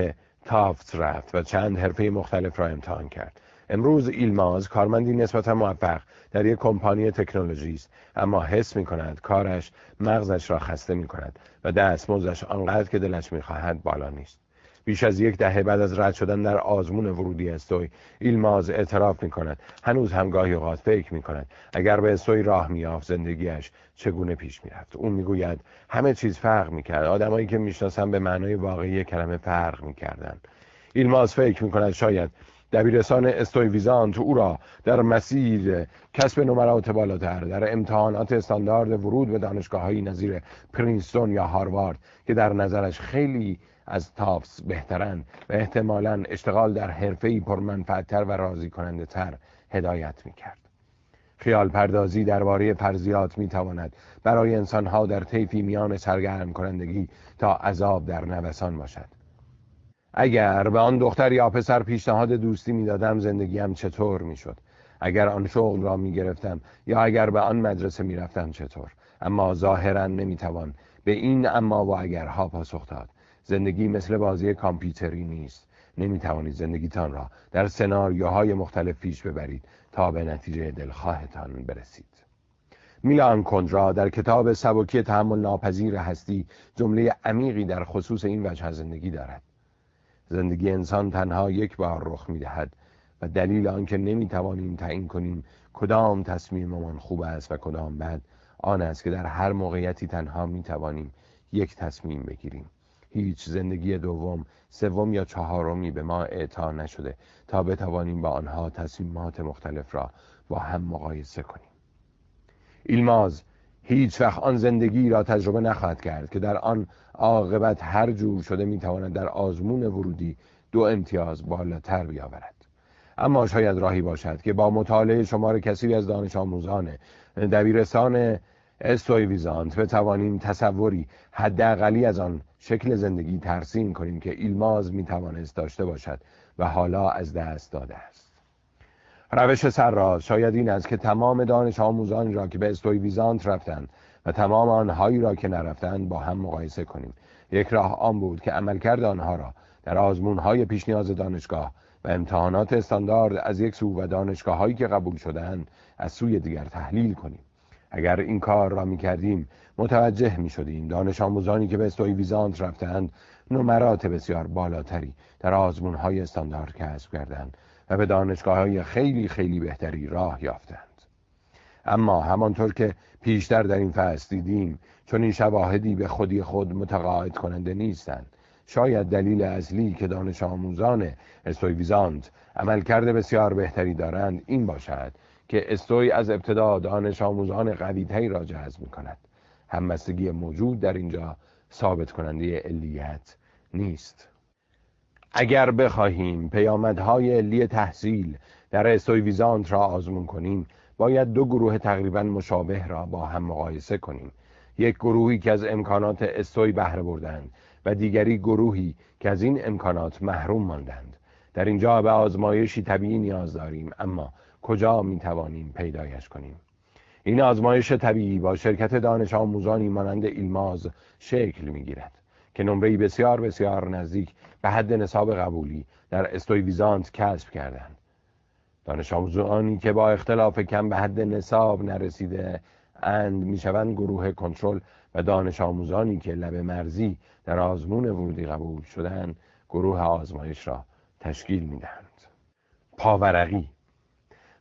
تافت رفت و چند حرفه مختلف را امتحان کرد. امروز ایلماز کارمندی نسبتا موفق در یک کمپانی تکنولوژی است، اما حس می کند کارش مغزش را خسته می کند و دستمزدش آنقدر که دلش می خواهد بالا نیست. بیش از یک دهه بعد از رد شدن در آزمون ورودی استوی، ایلماز اعتراف می کند هنوز هم گاهی اوقات فکر می کند اگر به استوی راه می یافت زندگیش چگونه پیش می رفت. اون می گوید همه چیز فرق می کرد. آدمایی که می شناسم به معنای واقعی کلمه فرق می کردن. ایلماز فکر می کند شاید دبیرستان استوی ویزانت او را در مسیر کسب نمرات بالاتر در امتحانات استاندارد ورود به دانشگاه‌های نظیر پرینستون یا هاروارد که در نظرش خیلی از تافت بهترن و احتمالاً اشتغال در حرفه‌ای پرمنفعت‌تر و راضی کننده تر هدایت می‌کرد. خیال پردازی درباره فرضیات می‌تواند برای انسان‌ها در طیفی میان سرگرم کنندگی تا عذاب در نوسان باشد. اگر به آن دختر یا پسر پیشنهاد دوستی میدادم زندگیم چطور میشد؟ اگر آن شغل را میگرفتم یا اگر به آن مدرسه میرفتم چطور؟ اما ظاهراً نمیتوان به این اما و اگرها پاسخ داد. زندگی مثل بازی کامپیوتری نیست. نمیتوانید زندگیتان را در سناریوهای مختلف پیش ببرید تا به نتیجه دلخواهتان برسید. میلان کندرا در کتاب سبکی تحمل ناپذیر هستی جمله عمیقی در خصوص این وجه زندگی دارد. زندگی انسان تنها یک بار رخ می‌دهد و دلیل آنکه نمی‌توانیم تعیین کنیم کدام تصمیممان خوب است و کدام بد آن است که در هر موقعیتی تنها می‌توانیم یک تصمیم بگیریم. هیچ زندگی دوم، سوم یا چهارمی به ما اعطا نشده تا بتوانیم با آنها تصمیمات مختلف را با هم مقایسه کنیم. ایلماز هیچ وقت آن زندگی را تجربه نخواهد کرد که در آن عاقبت هر جور شده میتواند در آزمون ورودی دو امتیاز بالاتر بیاورد. اما شاید راهی باشد که با مطالعه شمار کسیری از دانش آموزان دبیرستان استوی ویزانت بتوانیم تصوری حداقلی از آن شکل زندگی ترسیم کنیم که ایلماز میتوانست داشته باشد و حالا از دست داده است. روش سرراز شاید این است که تمام دانش آموزان را که به استوی ویزانت رفتند و تمام آنهایی را که نرفتند با هم مقایسه کنیم. یک راه آن بود که عملکرد آنها را در آزمون‌های پیش نیاز دانشگاه و امتحانات استاندارد از یک سو و دانشگاه‌هایی که قبول شده‌اند از سوی دیگر تحلیل کنیم. اگر این کار را می‌کردیم متوجه می‌شدیم دانش آموزانی که به استوی ویزانت رفتند نمرات بسیار بالاتری در آزمون‌های استاندارد کسب کردند و به دانشگاه‌های خیلی خیلی بهتری راه یافتند. اما همانطور که پیشتر در این فصل دیدیم چون این شواهدی به خودی خود متقاعد کننده نیستند. شاید دلیل اصلی که دانش آموزان استوی ویزانت عملکرد بسیار بهتری دارند این باشد که استوی از ابتدا دانش آموزان قوی‌تری را جذب می‌کند. همبستگی موجود در اینجا ثابت کننده علیت نیست. اگر بخواهیم پیامدهای علی تحصیل در استوی ویزانت را آزمون کنیم باید دو گروه تقریبا مشابه را با هم مقایسه کنیم. یک گروهی که از امکانات استوی بهره بردند و دیگری گروهی که از این امکانات محروم ماندند. در اینجا به آزمایشی طبیعی نیاز داریم، اما کجا می توانیم پیدایش کنیم؟ این آزمایش طبیعی با شرکت دانش آموزانی مانند ایلماز شکل می گیرد که نمره‌ای بسیار بسیار نزدیک به حد نصاب قبولی در استوی ویزانت کسب کردند. دانش آموزانی که با اختلاف کم به حد نصاب نرسیده اند میشوند گروه کنترل و دانش آموزانی که لبه مرزی در آزمون ورودی قبول شدند گروه آزمایش را تشکیل میدهند. پاورقی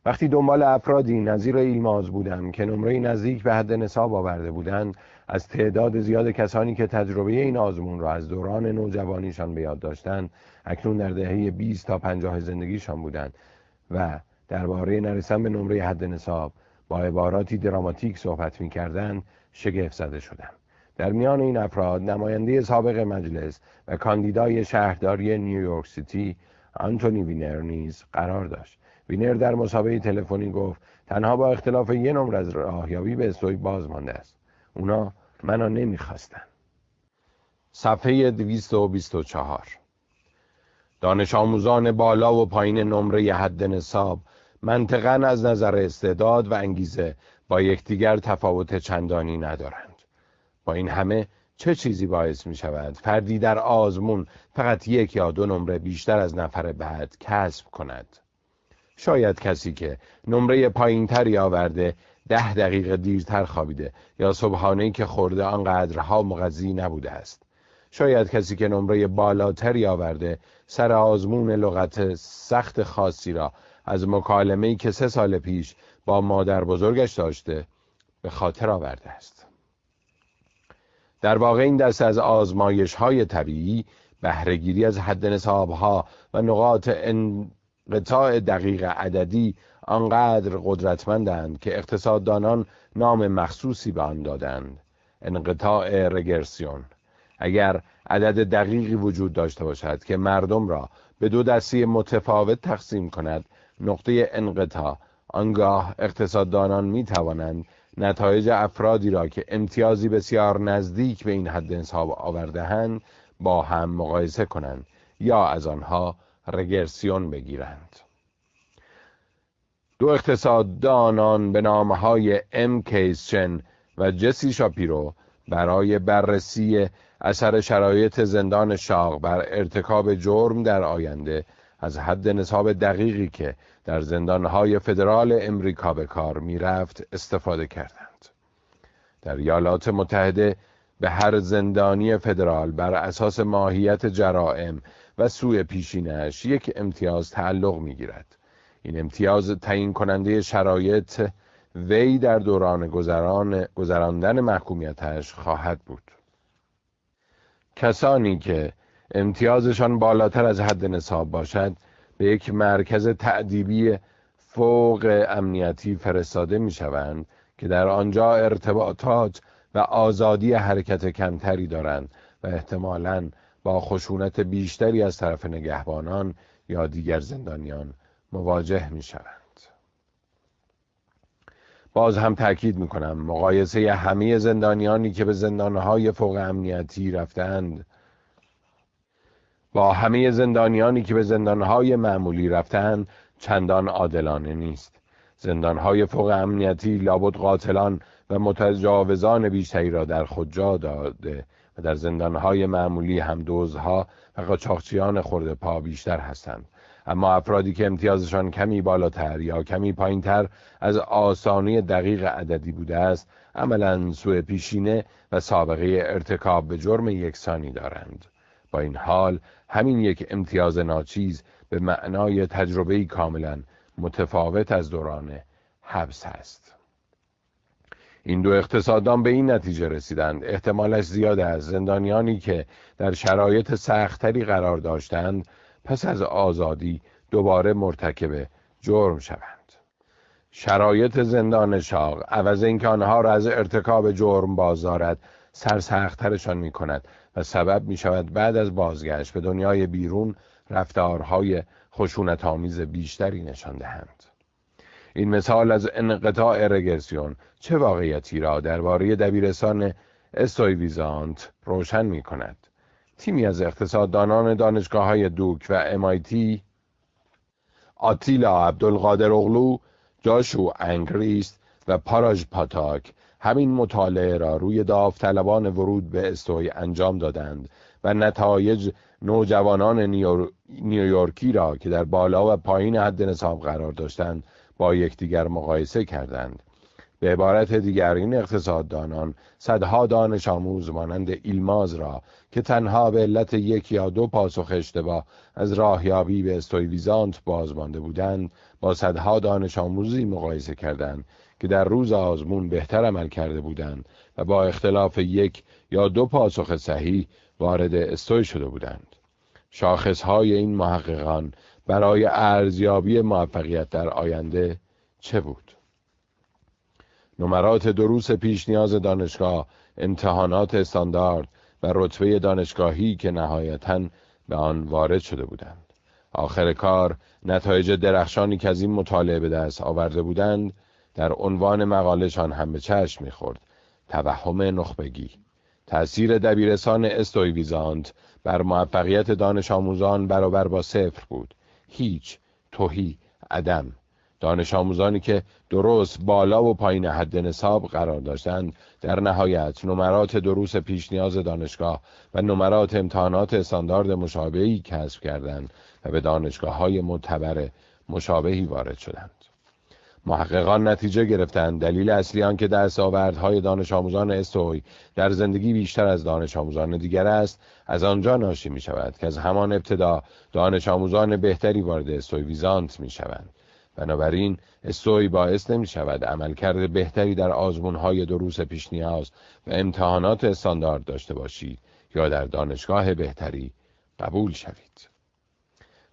وقتی دنبال افرادی نظیر ایلماز بودم که نمره نزدیک به حد نصاب آورده بودند از تعداد زیاد کسانی که تجربه این آزمون را از دوران نوجوانیشان به یاد داشتند اکنون در دهه بیست تا پنجاه زندگیشان بودند و درباره نرسیدن به نمره حد نصاب با عباراتی دراماتیک صحبت می‌کردند شگفت زده شدم. در میان این افراد نماینده سابق مجلس و کاندیدای شهرداری نیویورک سیتی آنتونی وینر نیز قرار داشت. وینر در مسابقه تلفنی گفت تنها با اختلاف یک نمره از راهیابی به استوی باز مانده است. اونا منو نمیخواستن. صفحه دویست و بیست و چهار. دانش آموزان بالا و پایین نمره حد نصاب منطقاً از نظر استعداد و انگیزه با یکدیگر تفاوت چندانی ندارند. با این همه چه چیزی باعث می شود فردی در آزمون فقط یک یا دو نمره بیشتر از نفر بعد کسب کند؟ شاید کسی که نمره پایینتری آورده ده دقیقه دیرتر خوابیده یا صبحانه‌ای که خورده آنقدرها مغذی نبوده است. شاید کسی که نمره بالاتری آورده سر آزمون لغت سخت خاصی را از مکالمه‌ای که سه سال پیش با مادر بزرگش داشته به خاطر آورده است. در واقع این دست از آزمایش‌های طبیعی بهره‌گیری از حد نصاب‌ها و نقاط انقطاع دقیق عددی آنقدر قدرتمندند که اقتصاددانان نام مخصوصی به آن دادند: انقطاع رگرسیون. اگر عدد دقیقی وجود داشته باشد که مردم را به دو دسته متفاوت تقسیم کند، نقطه انقطاع، آنگاه اقتصاددانان می توانند نتایج افرادی را که امتیازی بسیار نزدیک به این حد نصاب آورده‌اند با هم مقایسه کنند یا از آنها رگرسیون بگیرند. دو اقتصاددانان به نام‌های ام کیسچن و جسی شاپیرو برای بررسی اثر شرایط زندان شاق بر ارتکاب جرم در آینده از حد نصاب دقیقی که در زندانهای فدرال امریکا به کار می رفت استفاده کردند. در ایالات متحده به هر زندانی فدرال بر اساس ماهیت جرائم و سوء پیشینش یک امتیاز تعلق می گیرد. این امتیاز تعیین کننده شرایط وی در دوران گذران گذراندن محکومیتش خواهد بود. کسانی که امتیازشان بالاتر از حد نصاب باشد به یک مرکز تعدیبی فوق امنیتی فرستاده می شوند که در آنجا ارتباطات و آزادی حرکت کمتری دارند و احتمالاً با خشونت بیشتری از طرف نگهبانان یا دیگر زندانیان مواجه می شوند. باز هم تأکید می کنم مقایسه همه زندانیانی که به زندانهای فوق امنیتی رفتند با همه زندانیانی که به زندانهای معمولی رفتند چندان عادلانه نیست. زندانهای فوق امنیتی لابد قاتلان و متجاوزان بیشتری را در خود جا داده و در زندانهای معمولی هم دزدها و قاچاقچیان خرده پا بیشتر هستند. اما افرادی که امتیازشان کمی بالاتر یا کمی پایینتر از آسانی دقیق عددی بوده است عملاً سوء پیشینه و سابقه ارتکاب به جرم یکسانی دارند. با این حال همین یک امتیاز ناچیز به معنای تجربه‌ای کاملاً متفاوت از دوران حبس است. این دو اقتصاددان به این نتیجه رسیدند احتمالش زیاد است زندانیانی که در شرایط سخت‌تری قرار داشتند پس از آزادی دوباره مرتکب جرم شوند. شرایط زندان شاق عوض اینکه آنها را از ارتکاب جرم بازدارد سرسخت‌ترشان می کند و سبب می شود بعد از بازگشت به دنیای بیرون رفتارهای خشونت‌آمیز بیشتری نشان دهند. این مثال از انقطاع رگرسیون چه واقعیتی را درباره دبیرستان استوی ویزانت روشن می کند؟ تیمی از اقتصاددانان دانشگاه‌های دوک و ام‌آی‌تی، آتیلا عبدالقادر اغلو، جاشوا انگ و پاراژ پاتاک همین مطالعه را روی داوطلبان ورود به استوی انجام دادند و نتایج نوجوانان نیویورکی را که در بالا و پایین حد نصاب قرار داشتند با یکدیگر مقایسه کردند. به عبارت دیگر این اقتصاددانان صدها دانش آموز مانند ایلماز را که تنها به علت یک یا دو پاسخ اشتباه از راهیابی به استوی ویزانت بازمانده بودند با صدها دانش آموزی مقایسه کردند که در روز آزمون بهتر عمل کرده بودند و با اختلاف یک یا دو پاسخ صحیح وارد استوی شده بودند. شاخص‌های این محققان برای ارزیابی موفقیت در آینده چه بود؟ نمرات دروس پیش نیاز دانشگاه، امتحانات استاندارد و رتبه دانشگاهی که نهایتاً به آن وارد شده بودند. آخر کار نتایج درخشانی که از این مطالعه به دست آورده بودند در عنوان مقالهشان هم به چشم می‌خورد: توهم نخبگی، تأثیر دبیرستان استوی ویزانت بر موفقیت دانش آموزان برابر با صفر بود. هیچ، تهی، عدم. دانش آموزانی که درست بالا و پایین حد نصاب قرار داشتند در نهایت نمرات دروس پیش نیاز دانشگاه و نمرات امتحانات استاندارد مشابهی کسب کردند و به دانشگاه‌های معتبر مشابهی وارد شدند. محققان نتیجه گرفتند دلیل اصلی آن که دستاوردهای دانش آموزان استوی در زندگی بیشتر از دانش آموزان دیگر است از آنجا ناشی می شود که از همان ابتدا دانش آموزان بهتری وارد استوی ویزانت می شوند. بنابراین استوی باعث نمی شود عملکرد بهتری در آزمونهای دروس پیش نیاز و امتحانات استاندارد داشته باشید یا در دانشگاه بهتری قبول شوید.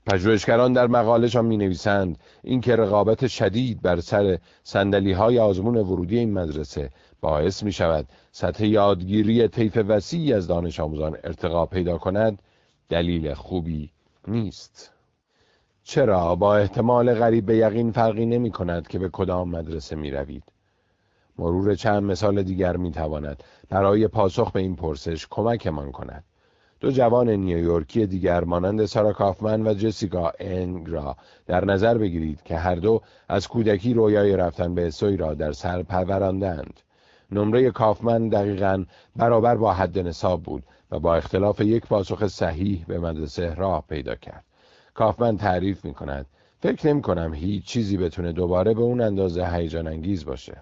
پژوهشگران در مقاله‌شان می‌نویسند اینکه رقابت شدید بر سر صندلی‌های آزمون ورودی این مدرسه باعث می‌شود سطح یادگیری طیف وسیعی از دانش آموزان ارتقا پیدا کند دلیل خوبی نیست. چرا با احتمال قریب به یقین فرقی نمی‌کند که به کدام مدرسه می‌روید. مرور چند مثال دیگر می‌تواند برای پاسخ به این پرسش کمکمان کند. دو جوان نیویورکی دیگر مانند سارا کافمن و جسیکا انگ را در نظر بگیرید که هر دو از کودکی رویای رفتن به استوی را در سر پروراندند. نمره کافمن دقیقاً برابر با حد نصاب بود و با اختلاف یک پاسخ صحیح به مدرسه راه پیدا کرد. کافمن تعریف می کند: فکر نمی کنم هیچ چیزی بتونه دوباره به اون اندازه هیجان انگیز باشه.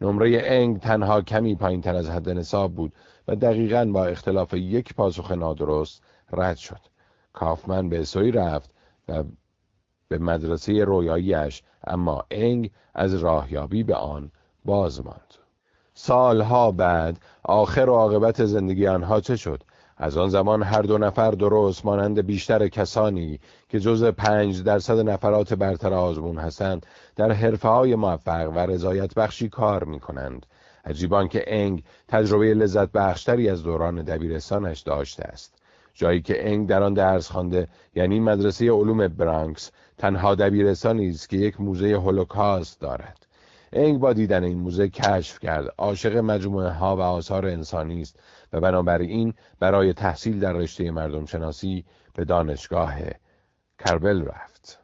نمره انگ تنها کمی پایین تر از حد نصاب بود و دقیقاً با اختلاف یک پاسخ نادرست رد شد. کافمن به سوی رفت و به مدرسه رویاییش، اما انگ از راهیابی به آن باز ماند. سالها بعد آخر و عاقبت زندگی آنها چه شد؟ از آن زمان هر دو نفر درست مانند بیشتر کسانی که جزء پنج درصد نفرات برتر آزمون هستند در حرفه‌های موفق و رضایت بخشی کار می‌کنند. عجیبان که انگ تجربه لذت بخشتری از دوران دبیرستانش داشته است. جایی که انگ در آن درس خوانده، یعنی مدرسه علوم برانکس، تنها دبیرستانی است که یک موزه هولوکاست دارد. انگ با دیدن این موزه کشف کرد عاشق مجموعه ها و آثار انسانی است و بنابراین برای تحصیل در رشته مردم شناسی به دانشگاه کربل رفت.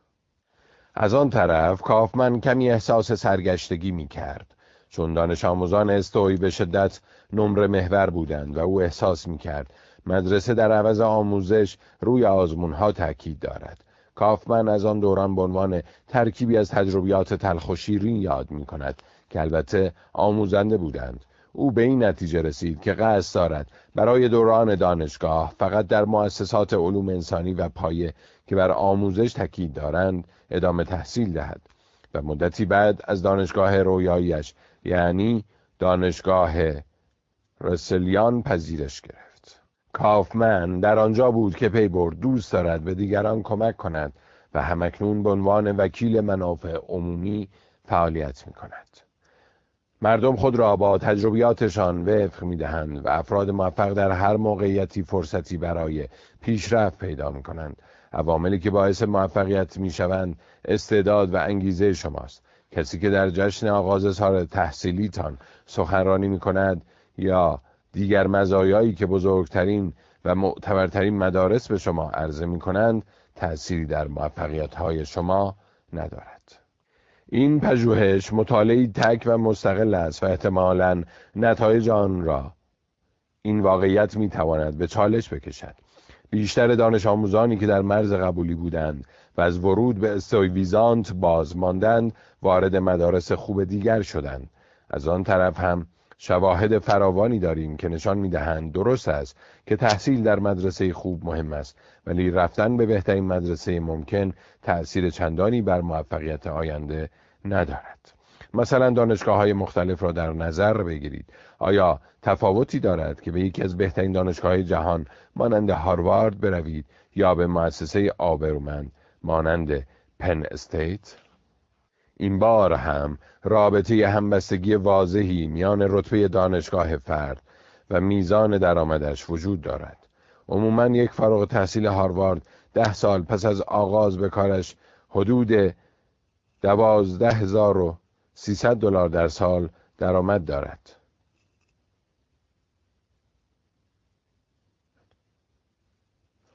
از آن طرف کافمن کمی احساس سرگشتگی می کرد چون دانش آموزان استوی به شدت نمره محور بودند و او احساس می کرد مدرسه در عوض آموزش روی آزمون ها تاکید دارد. کافمن از آن دوران به عنوان ترکیبی از تجربیات تلخ و شیرین یاد می کند که البته آموزنده بودند. او به این نتیجه رسید که قصد دارد برای دوران دانشگاه فقط در مؤسسات علوم انسانی و پایه که بر آموزش تاکید دارند ادامه تحصیل دهد و مدتی بعد از دانشگاه رویاییش، یعنی دانشگاه رسلیان، پذیرش گرفت. کافمن در آنجا بود که پی برد دوست دارد به دیگران کمک کند و همکنون به عنوان وکیل منافع عمومی فعالیت می کند. مردم خود را با تجربیاتشان وفق می دهند و افراد موفق در هر موقعیتی فرصتی برای پیشرفت پیدا می کنند. عواملی که باعث موفقیت می شوند استعداد و انگیزه شماست. کسی که در جشن آغاز سال تحصیلیتان سخنرانی می کند یا دیگر مزایایی که بزرگترین و معتبرترین مدارس به شما عرضه می کنند تأثیری در موفقیت‌های شما ندارد. این پژوهش مطالعه‌ای تک و مستقل است و احتمالاً نتایج آن را این واقعیت می تواند به چالش بکشد. بیشتر دانش آموزانی که در مرز قبولی بودند و از ورود به استوی ویزانت باز ماندند وارد مدارس خوب دیگر شدند. از آن طرف هم شواهد فراوانی داریم که نشان می‌دهند درست است که تحصیل در مدرسه خوب مهم است، ولی رفتن به بهترین مدرسه ممکن تأثیر چندانی بر موفقیت آینده ندارد. مثلا دانشگاه‌های مختلف را در نظر بگیرید. آیا تفاوتی دارد که به یکی از بهترین دانشگاه‌های جهان مانند هاروارد بروید یا به مؤسسه آبرومند مانند پن استیت؟ این بار هم رابطه همبستگی واضحی میان رتبه دانشگاه فرد و میزان درآمدش وجود دارد. عموماً یک فارغ التحصیل هاروارد ده سال پس از آغاز به کارش حدود دوازده هزار و سیصد دلار در سال درآمد دارد.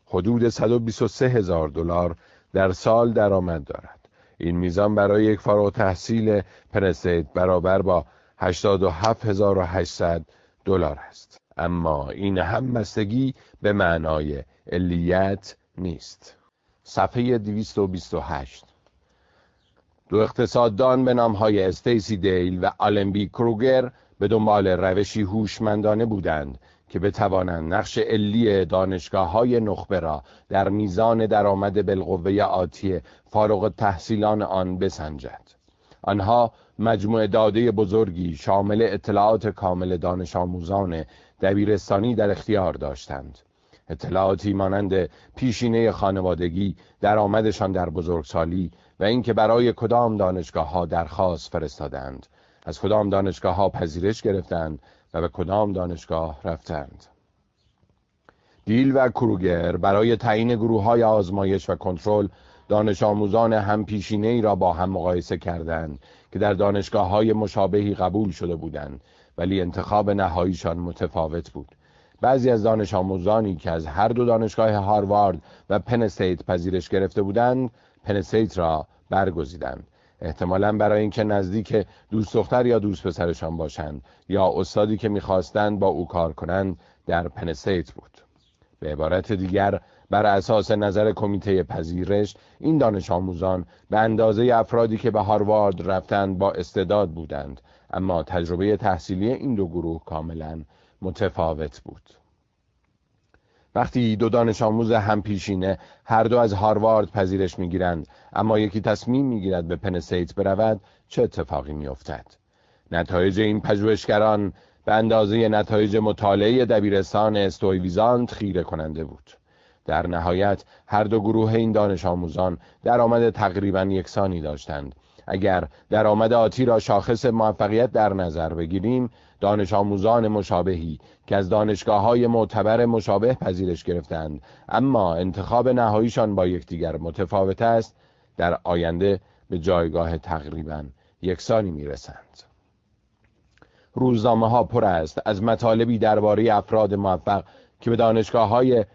حدود صد و بیست و سه هزار دلار در سال درآمد دارد. این میزان برای یک فارغ التحصیل پن استیت برابر با هشتاد و هفت هزار و هشتصد دلار است. اما این همبستگی به معنای علیت نیست. صفحه دویست و بیست و هشت. دو اقتصاددان به نامهای استیسی دیل و آلن بی. کروگر به دنبال روشی هوشمندانه بودند که بتوانند نقش علی دانشگاه‌های نخبه را در میزان درآمد بالقوه آتی فارغ التحصیلان آن بسنجد. آنها مجموعه داده بزرگی شامل اطلاعات کامل دانش آموزان دبیرستانی در اختیار داشتند. اطلاعاتی مانند پیشینه خانوادگی، درآمدشان در بزرگسالی و اینکه برای کدام دانشگاه‌ها درخواست فرستادند، از کدام دانشگاه‌ها پذیرش گرفتند و به کدام دانشگاه رفتند. دیل و کروگر برای تعیین گروه‌های آزمایش و کنترل دانش آموزان هم پیشینه‌ای را با هم مقایسه کردند که در دانشگاه‌های مشابهی قبول شده بودند، ولی انتخاب نهاییشان متفاوت بود. بعضی از دانش آموزانی که از هر دو دانشگاه هاروارد و پن استیت پذیرش گرفته بودند، پن استیت را برگزیدند، احتمالاً برای اینکه نزدیک دوست دختر یا دوست پسرشان باشند یا استادی که می‌خواستند با او کار کنند در پن استیت بود. به عبارت دیگر، بر اساس نظر کمیته پذیرش، این دانش آموزان به اندازه افرادی که به هاروارد رفتند با استعداد بودند، اما تجربه تحصیلی این دو گروه کاملاً متفاوت بود. وقتی دو دانش آموز هم پیشینه هر دو از هاروارد پذیرش می‌گیرند، اما یکی تصمیم می‌گیرد به پن استیت برود، چه اتفاقی می‌افتد؟ نتایج این پژوهشگران به اندازه نتایج مطالعه دبیرستان استوی ویزانت خیره کننده بود. در نهایت هر دو گروه این دانش آموزان درآمد تقریباً یکسانی داشتند. اگر درآمد آتی را شاخص موفقیت در نظر بگیریم، دانش آموزان مشابهی که از دانشگاه‌های معتبر مشابه پذیرش گرفتند اما انتخاب نهاییشان با یکدیگر متفاوت است، در آینده به جایگاه تقریباً یکسانی می‌رسند. روزنامه‌ها پر است از مطالبی درباره افراد موفق که به دانشگاه‌های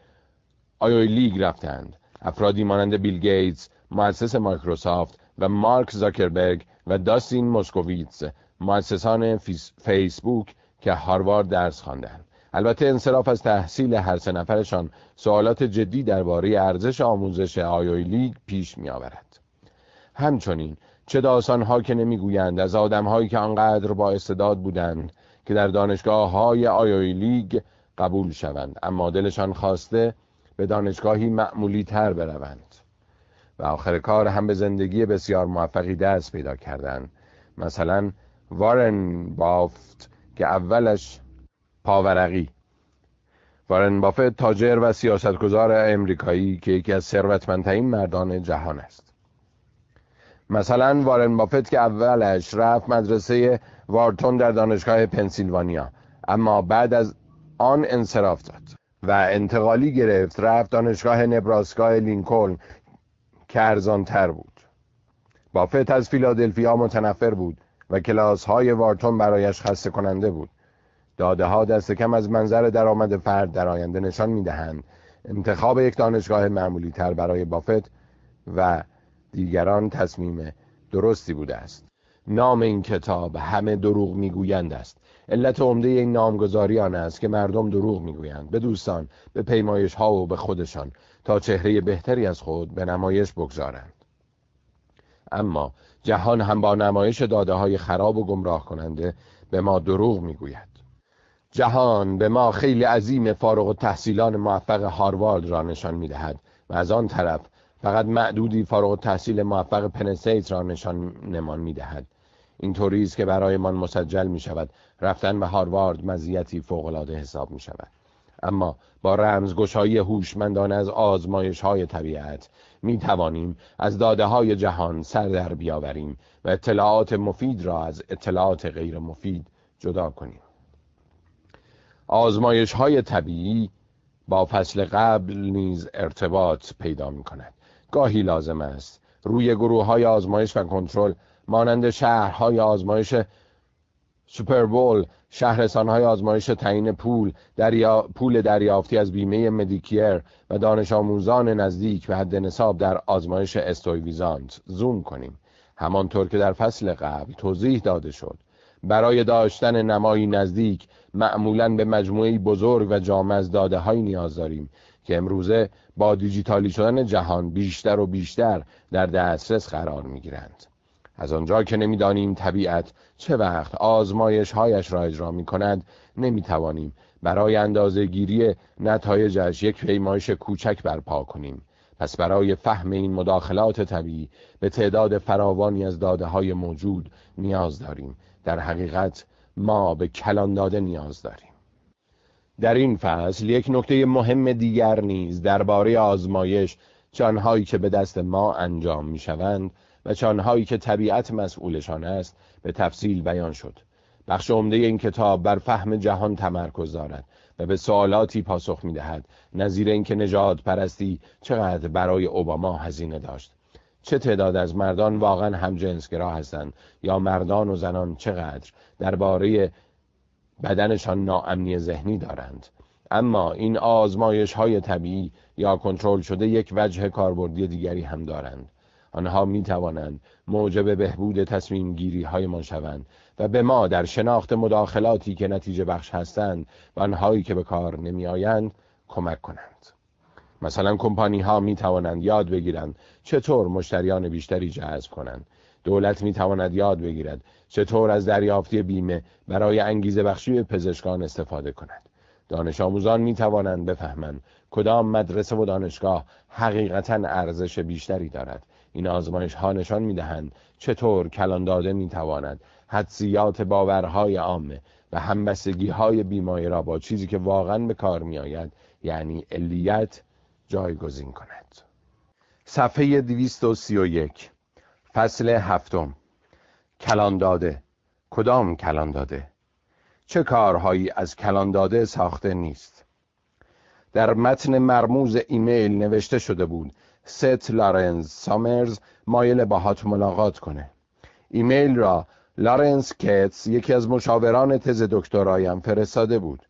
آیوی لیگ رفتند. افرادی مانند بیل گیتس، مؤسس مایکروسافت، و مارک زاکربرگ و داستین موسکوویتس، مؤسسان فیسبوک که هاروارد درس خواندند. البته انصراف از تحصیل هر سه نفرشان سوالات جدی درباره ارزش آموزش آیوی لیگ پیش می‌آورد. همچنین چه داستان‌ها که نمی‌گویند از آدم‌هایی که آنقدر با استعداد بودند که در دانشگاه‌های آیوی لیگ قبول شوند، اما دلشان خواسته به دانشگاهی معمولی تر بروند و آخر کار هم به زندگی بسیار موفقی دست پیدا کردند. مثلا وارن بافت که اولش پاورقی. وارن بافت تاجر و سیاستگزار آمریکایی که یکی از ثروتمندترین مردان جهان است. مثلا وارن بافت که اولش رفت مدرسه وارتون در دانشگاه پنسیلوانیا، اما بعد از آن انصراف داد و انتقالی گرفت، رفت دانشگاه نبراسکا لینکلن که ارزان تر بود. بافت از فیلادلفیا متنفر بود و کلاس های وارتون برایش خسته کننده بود. داده ها دست کم از منظر درآمد فرد در آینده نشان می دهند انتخاب یک دانشگاه معمولی تر برای بافت و دیگران تصمیم درستی بوده است. نام این کتاب همه دروغ می گویند است. علت عمده این نامگذاری آن است که مردم دروغ میگویند به دوستان، به پیمایش ها و به خودشان تا چهره بهتری از خود به نمایش بگذارند. اما جهان هم با نمایش داده های خراب و گمراه کننده به ما دروغ میگوید. جهان به ما خیلی عظیم فارغ التحصیلان موفق هاروارد را نشان میدهد و از آن طرف فقط معدودی فارغ التحصیل موفق پن استیت را نشان نمان میدهد. این طوری است که برای من مسجل می شود رفتن به هاروارد مزیتی فوق‌العاده حساب می شود. اما با رمزگشایی هوشمندانه از آزمایش‌های طبیعت می توانیم از داده‌های جهان سر در بیاوریم و اطلاعات مفید را از اطلاعات غیر مفید جدا کنیم. آزمایش‌های طبیعی با فصل قبل نیز ارتباط پیدا می کند. گاهی لازم است روی گروه‌های آزمایش و کنترل مانند شهرهای آزمایش سوپربول، شهرستان‌های آزمایش تعیین پول، دریا... پول دریافتی از بیمه مدیکر و دانش آموزان نزدیک به حد نصاب در آزمایش استوی ویزانت زوم کنیم. همانطور که در فصل قبل توضیح داده شد، برای داشتن نمایی نزدیک معمولاً به مجموعه‌ای بزرگ و جامع از داده‌های نیاز داریم که امروزه با دیجیتالی شدن جهان بیشتر و بیشتر در دسترس قرار می‌گیرند. از آنجا که نمی‌دانیم طبیعت چه وقت آزمایش‌هایش را اجرا می‌کند، نمی‌توانیم برای اندازه‌گیری نتایجش یک پیمایش کوچک برپا کنیم. پس برای فهم این مداخلات طبیعی به تعداد فراوانی از داده‌های موجود نیاز داریم. در حقیقت ما به کلان داده نیاز داریم. در این فصل یک نکته مهم دیگر نیز درباره آزمایش، چه آنهایی که به دست ما انجام می‌شوند و چه آنهایی که طبیعت مسئولشان است، به تفصیل بیان شد. بخش عمده این کتاب بر فهم جهان تمرکز دارد و به سوالاتی پاسخ می‌دهد نظیر اینکه نژاد پرستی چقدر برای اوباما هزینه داشت، چه تعداد از مردان واقعا همجنسگرا هستند یا مردان و زنان چقدر درباره بدنشان ناامنی ذهنی دارند. اما این آزمایش‌های طبیعی یا کنترل شده یک وجه کاربردی دیگری هم دارند. آنها می توانند موجب بهبود تصمیم گیری های ما شوند و به ما در شناخت مداخلاتی که نتیجه بخش هستند و آنهایی که به کار نمی آیند کمک کنند. مثلا کمپانی ها می توانند یاد بگیرند چطور مشتریان بیشتری جذب کنند. دولت می تواند یاد بگیرد چطور از دریافتی بیمه برای انگیزه بخشی پزشکان استفاده کند. دانش آموزان می توانند بفهمند کدام مدرسه و دانشگاه حقیقتاً ارزش بیشتری دارد. این آزمایش ها نشان می دهند چطور کلان داده می تواند حدسیات باورهای عامه و همبستگی های بیماری را با چیزی که واقعاً به کار می آید، یعنی علیت، جایگزین کند. صفحه دویست و سی و یک، فصل هفتم، کلان داده. کدام کلان داده؟ چه کارهایی از کلان داده ساخته نیست؟ در متن مرموز ایمیل نوشته شده بود ست لارنس سامرز مایل باهات ملاقات کنه. ایمیل را لارنس کتس، یکی از مشاوران تز دکترایم، فرستاده بود،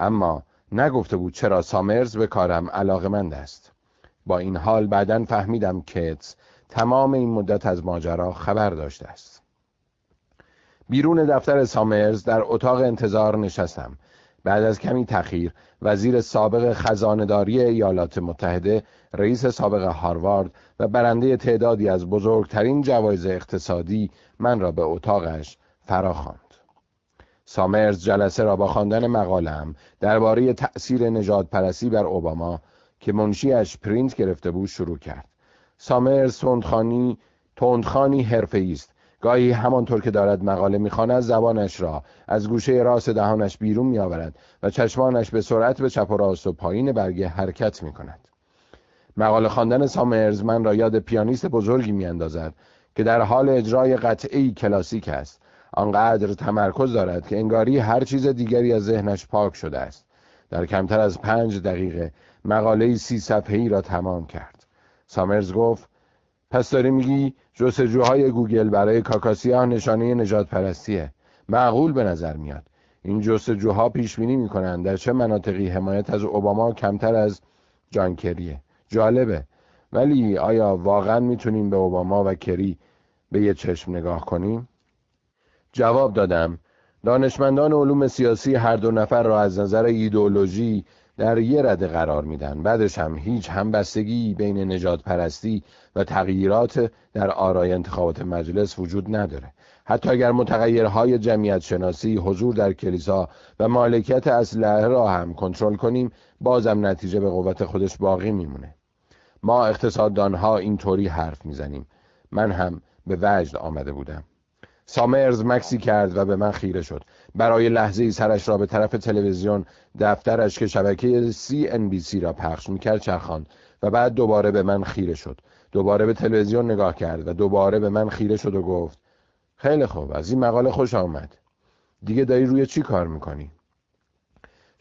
اما نگفته بود چرا سامرز به کارم علاقه‌مند است. با این حال بعداً فهمیدم کتس تمام این مدت از ماجرا خبر داشته است. بیرون دفتر سامرز در اتاق انتظار نشستم. بعد از کمی تأخیر وزیر سابق خزانه‌داری ایالات متحده، رئیس سابق هاروارد و برنده تعدادی از بزرگترین جوایز اقتصادی من را به اتاقش فراخواند. سامرز جلسه را با خواندن مقاله‌ام درباره تأثیر نژادپرستی بر اوباما که منشیش پرینت گرفته بود شروع کرد. سامرز تندخوانی تندخوانی حرفه‌ای است. گاهی همانطور که دارد مقاله می‌خواند زبانش را از گوشه راست دهانش بیرون می‌آورد و چشمانش به سرعت به چپ و راست و پایین برگه حرکت می‌کند. مقاله خواندن سامرز من را یاد پیانیست بزرگی می‌اندازد که در حال اجرای قطعه‌ای کلاسیک است. آنقدر تمرکز دارد که انگاری هر چیز دیگری از ذهنش پاک شده است. در کمتر از پنج دقیقه مقاله سی صفحه‌ای را تمام کرد. سامرز گفت: پس داری میگی جستجوهای گوگل برای کاکاسیا نشانه نجات پرستیه؟ معقول به نظر میاد. این جستجوها پیشبینی میکنند در چه مناطقی حمایت از اوباما کمتر از جان کریه. جالبه، ولی آیا واقعا میتونیم به اوباما و کری به یه چشم نگاه کنیم؟ جواب دادم: دانشمندان علوم سیاسی هر دو نفر را از نظر ایدئولوژی در یه رده قرار میدن، بعدش هم هیچ همبستگی بین نجات پرستی و تغییرات در آرای انتخابات مجلس وجود نداره. حتی اگر متغیرهای جمعیت شناسی، حضور در کلیسا و مالکیت اسلحه را هم کنترل کنیم، بازم نتیجه به قوت خودش باقی میمونه. ما اقتصاددانها اینطوری حرف میزنیم. من هم به وجد آمده بودم. سامرز مکسی کرد و به من خیره شد. برای لحظه‌ای سرش را به طرف تلویزیون دفترش که شبکه سی ان بی سی را پخش میکرد چرخاند و بعد دوباره به من خیره شد. دوباره به تلویزیون نگاه کرد و دوباره به من خیره شد و گفت: خیلی خوب، از این مقاله خوش آمد. دیگه داری روی چی کار میکنی؟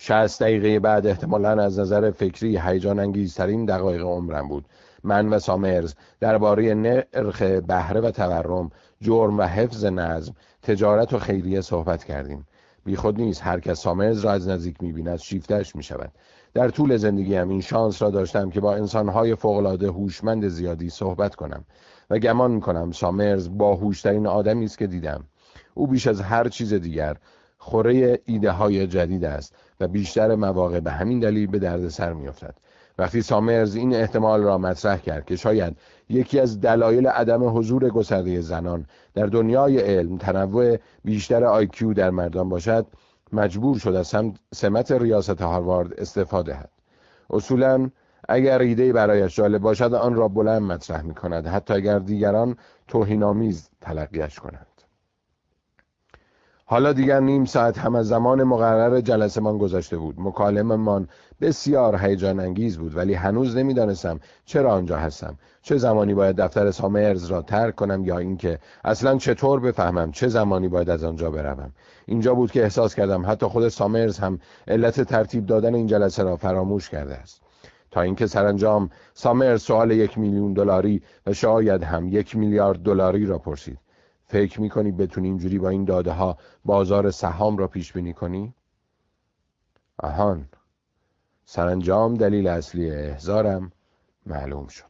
شصت دقیقه بعد احتمالاً از نظر فکری هیجان انگیزترین دقایق عمرم بود. من و سامرز درباره نرخ بهره و تورم، جرم و حفظ نظم، تجارت و خیریه صحبت کردیم. بی خود نیست هر کس سامرز را از نزدیک می‌بیند شیفتش می‌شود. در طول زندگیم این شانس را داشتم که با انسان‌های فوق‌العاده هوشمند زیادی صحبت کنم و گمان می‌کنم سامرز باهوش‌ترین آدمی است که دیدم. او بیش از هر چیز دیگر خوره ایده‌های جدید است و بیشتر مواقع به همین دلیل به دردسر می‌افتد. وقتی سامرز این احتمال را مطرح کرد که شاید یکی از دلایل عدم حضور گسترده زنان در دنیای علم تنوع بیشتر آیکیو در مردان باشد، مجبور شد از سمت ریاست هاروارد استفاده کند. اصولاً اگر ایده برایش جالب باشد آن را بلند مطرح می کند، حتی اگر دیگران توهین‌آمیز تلقیش کنند. حالا دیگر نیم ساعت هم از زمان مقرر جلسه من گذشته بود. مکالمه من بسیار هیجان انگیز بود، ولی هنوز نمیدانستم چرا آنجا هستم، چه زمانی باید دفتر سامرز را ترک کنم یا اینکه اصلاً چطور بفهمم چه زمانی باید از آنجا بروم. اینجا بود که احساس کردم حتی خود سامرز هم علت ترتیب دادن این جلسه را فراموش کرده است. تا اینکه سرانجام سامرز سوال یک میلیون دلاری و شاید هم یک میلیارد دلاری را پرسید. فکر می‌کنی بتونی اینجوری با این داده‌ها بازار سهام را پیش بینی کنی؟ آهان، سرانجام دلیل اصلی احضارم معلوم شد.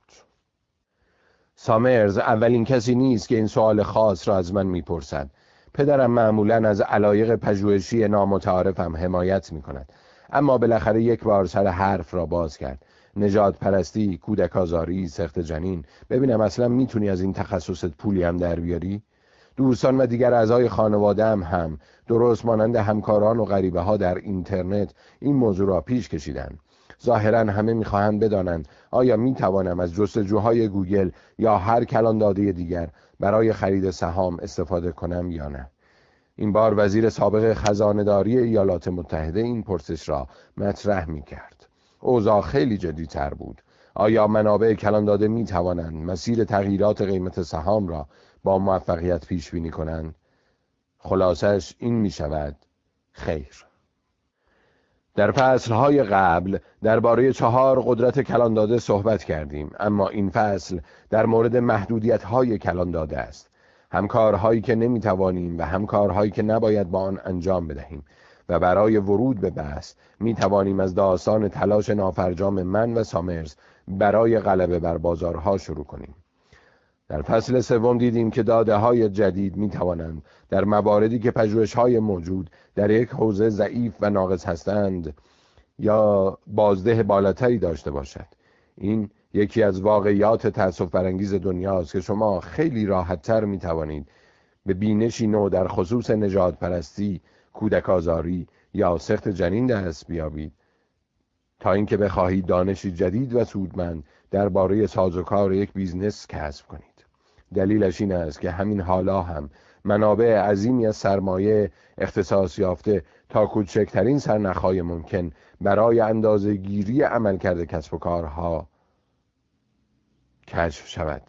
سامرز اولین کسی نیست که این سوال خاص را از من می‌پرسد. پدرم معمولاً از علایق پژوهشی نامتعارفم حمایت می‌کند، اما بالاخره یک بار سر حرف را باز کرد. نجات پرستی، کودک آزاری، سخت جنین. ببینم اصلاً می‌تونی از این تخصصت پولی هم در بیاری؟ دوستان و دیگر اعضای خانواده‌ام هم درست مانند همکاران و غریبه‌ها در اینترنت این موضوع را پیش کشیدند. ظاهراً همه می‌خواهند بدانند آیا می‌توانم از جستجوهای گوگل یا هر کلان داده دیگر برای خرید سهام استفاده کنم یا نه. این بار وزیر سابق خزانه‌داری ایالات متحده این پرسش را مطرح می‌کرد. اوضاع خیلی جدی‌تر بود. آیا منابع کلان داده می‌توانند مسیر تغییرات قیمت سهام را با موفقیت پیش بینی کنند؟ خلاصش این می شود خیر. در فصل‌های قبل درباره چهار قدرت کلان داده صحبت کردیم، اما این فصل در مورد محدودیت‌های کلان داده است. همکارهایی که نمی توانیم و همکارهایی که نباید با آن انجام بدهیم و برای ورود به بحث می توانیم از داستان تلاش نافرجام من و سامرز برای غلبه بر بازارها شروع کنیم. در فصل سوم دیدیم که داده‌های جدید می‌توانند در مواردی که پژوهش‌های موجود در یک حوزه ضعیف و ناقص هستند یا بازده بالاتری داشته باشد. این یکی از واقعیات تأسف‌برانگیز دنیاست که شما خیلی راحت‌تر می‌توانید به بینشی نو در خصوص نجات پرستی، کودک آزاری یا سخت جنین دست بیابید تا اینکه بخواهید دانشی جدید و سودمند درباره سازوکار یک بیزنس کسب کنید. دلیلش این است که همین حالا هم منابع عظیمی از سرمایه اختصاص یافته تا کوچکترین سرنخ‌های ممکن برای اندازه‌گیری عملکرد کسب و کارها کشف شود.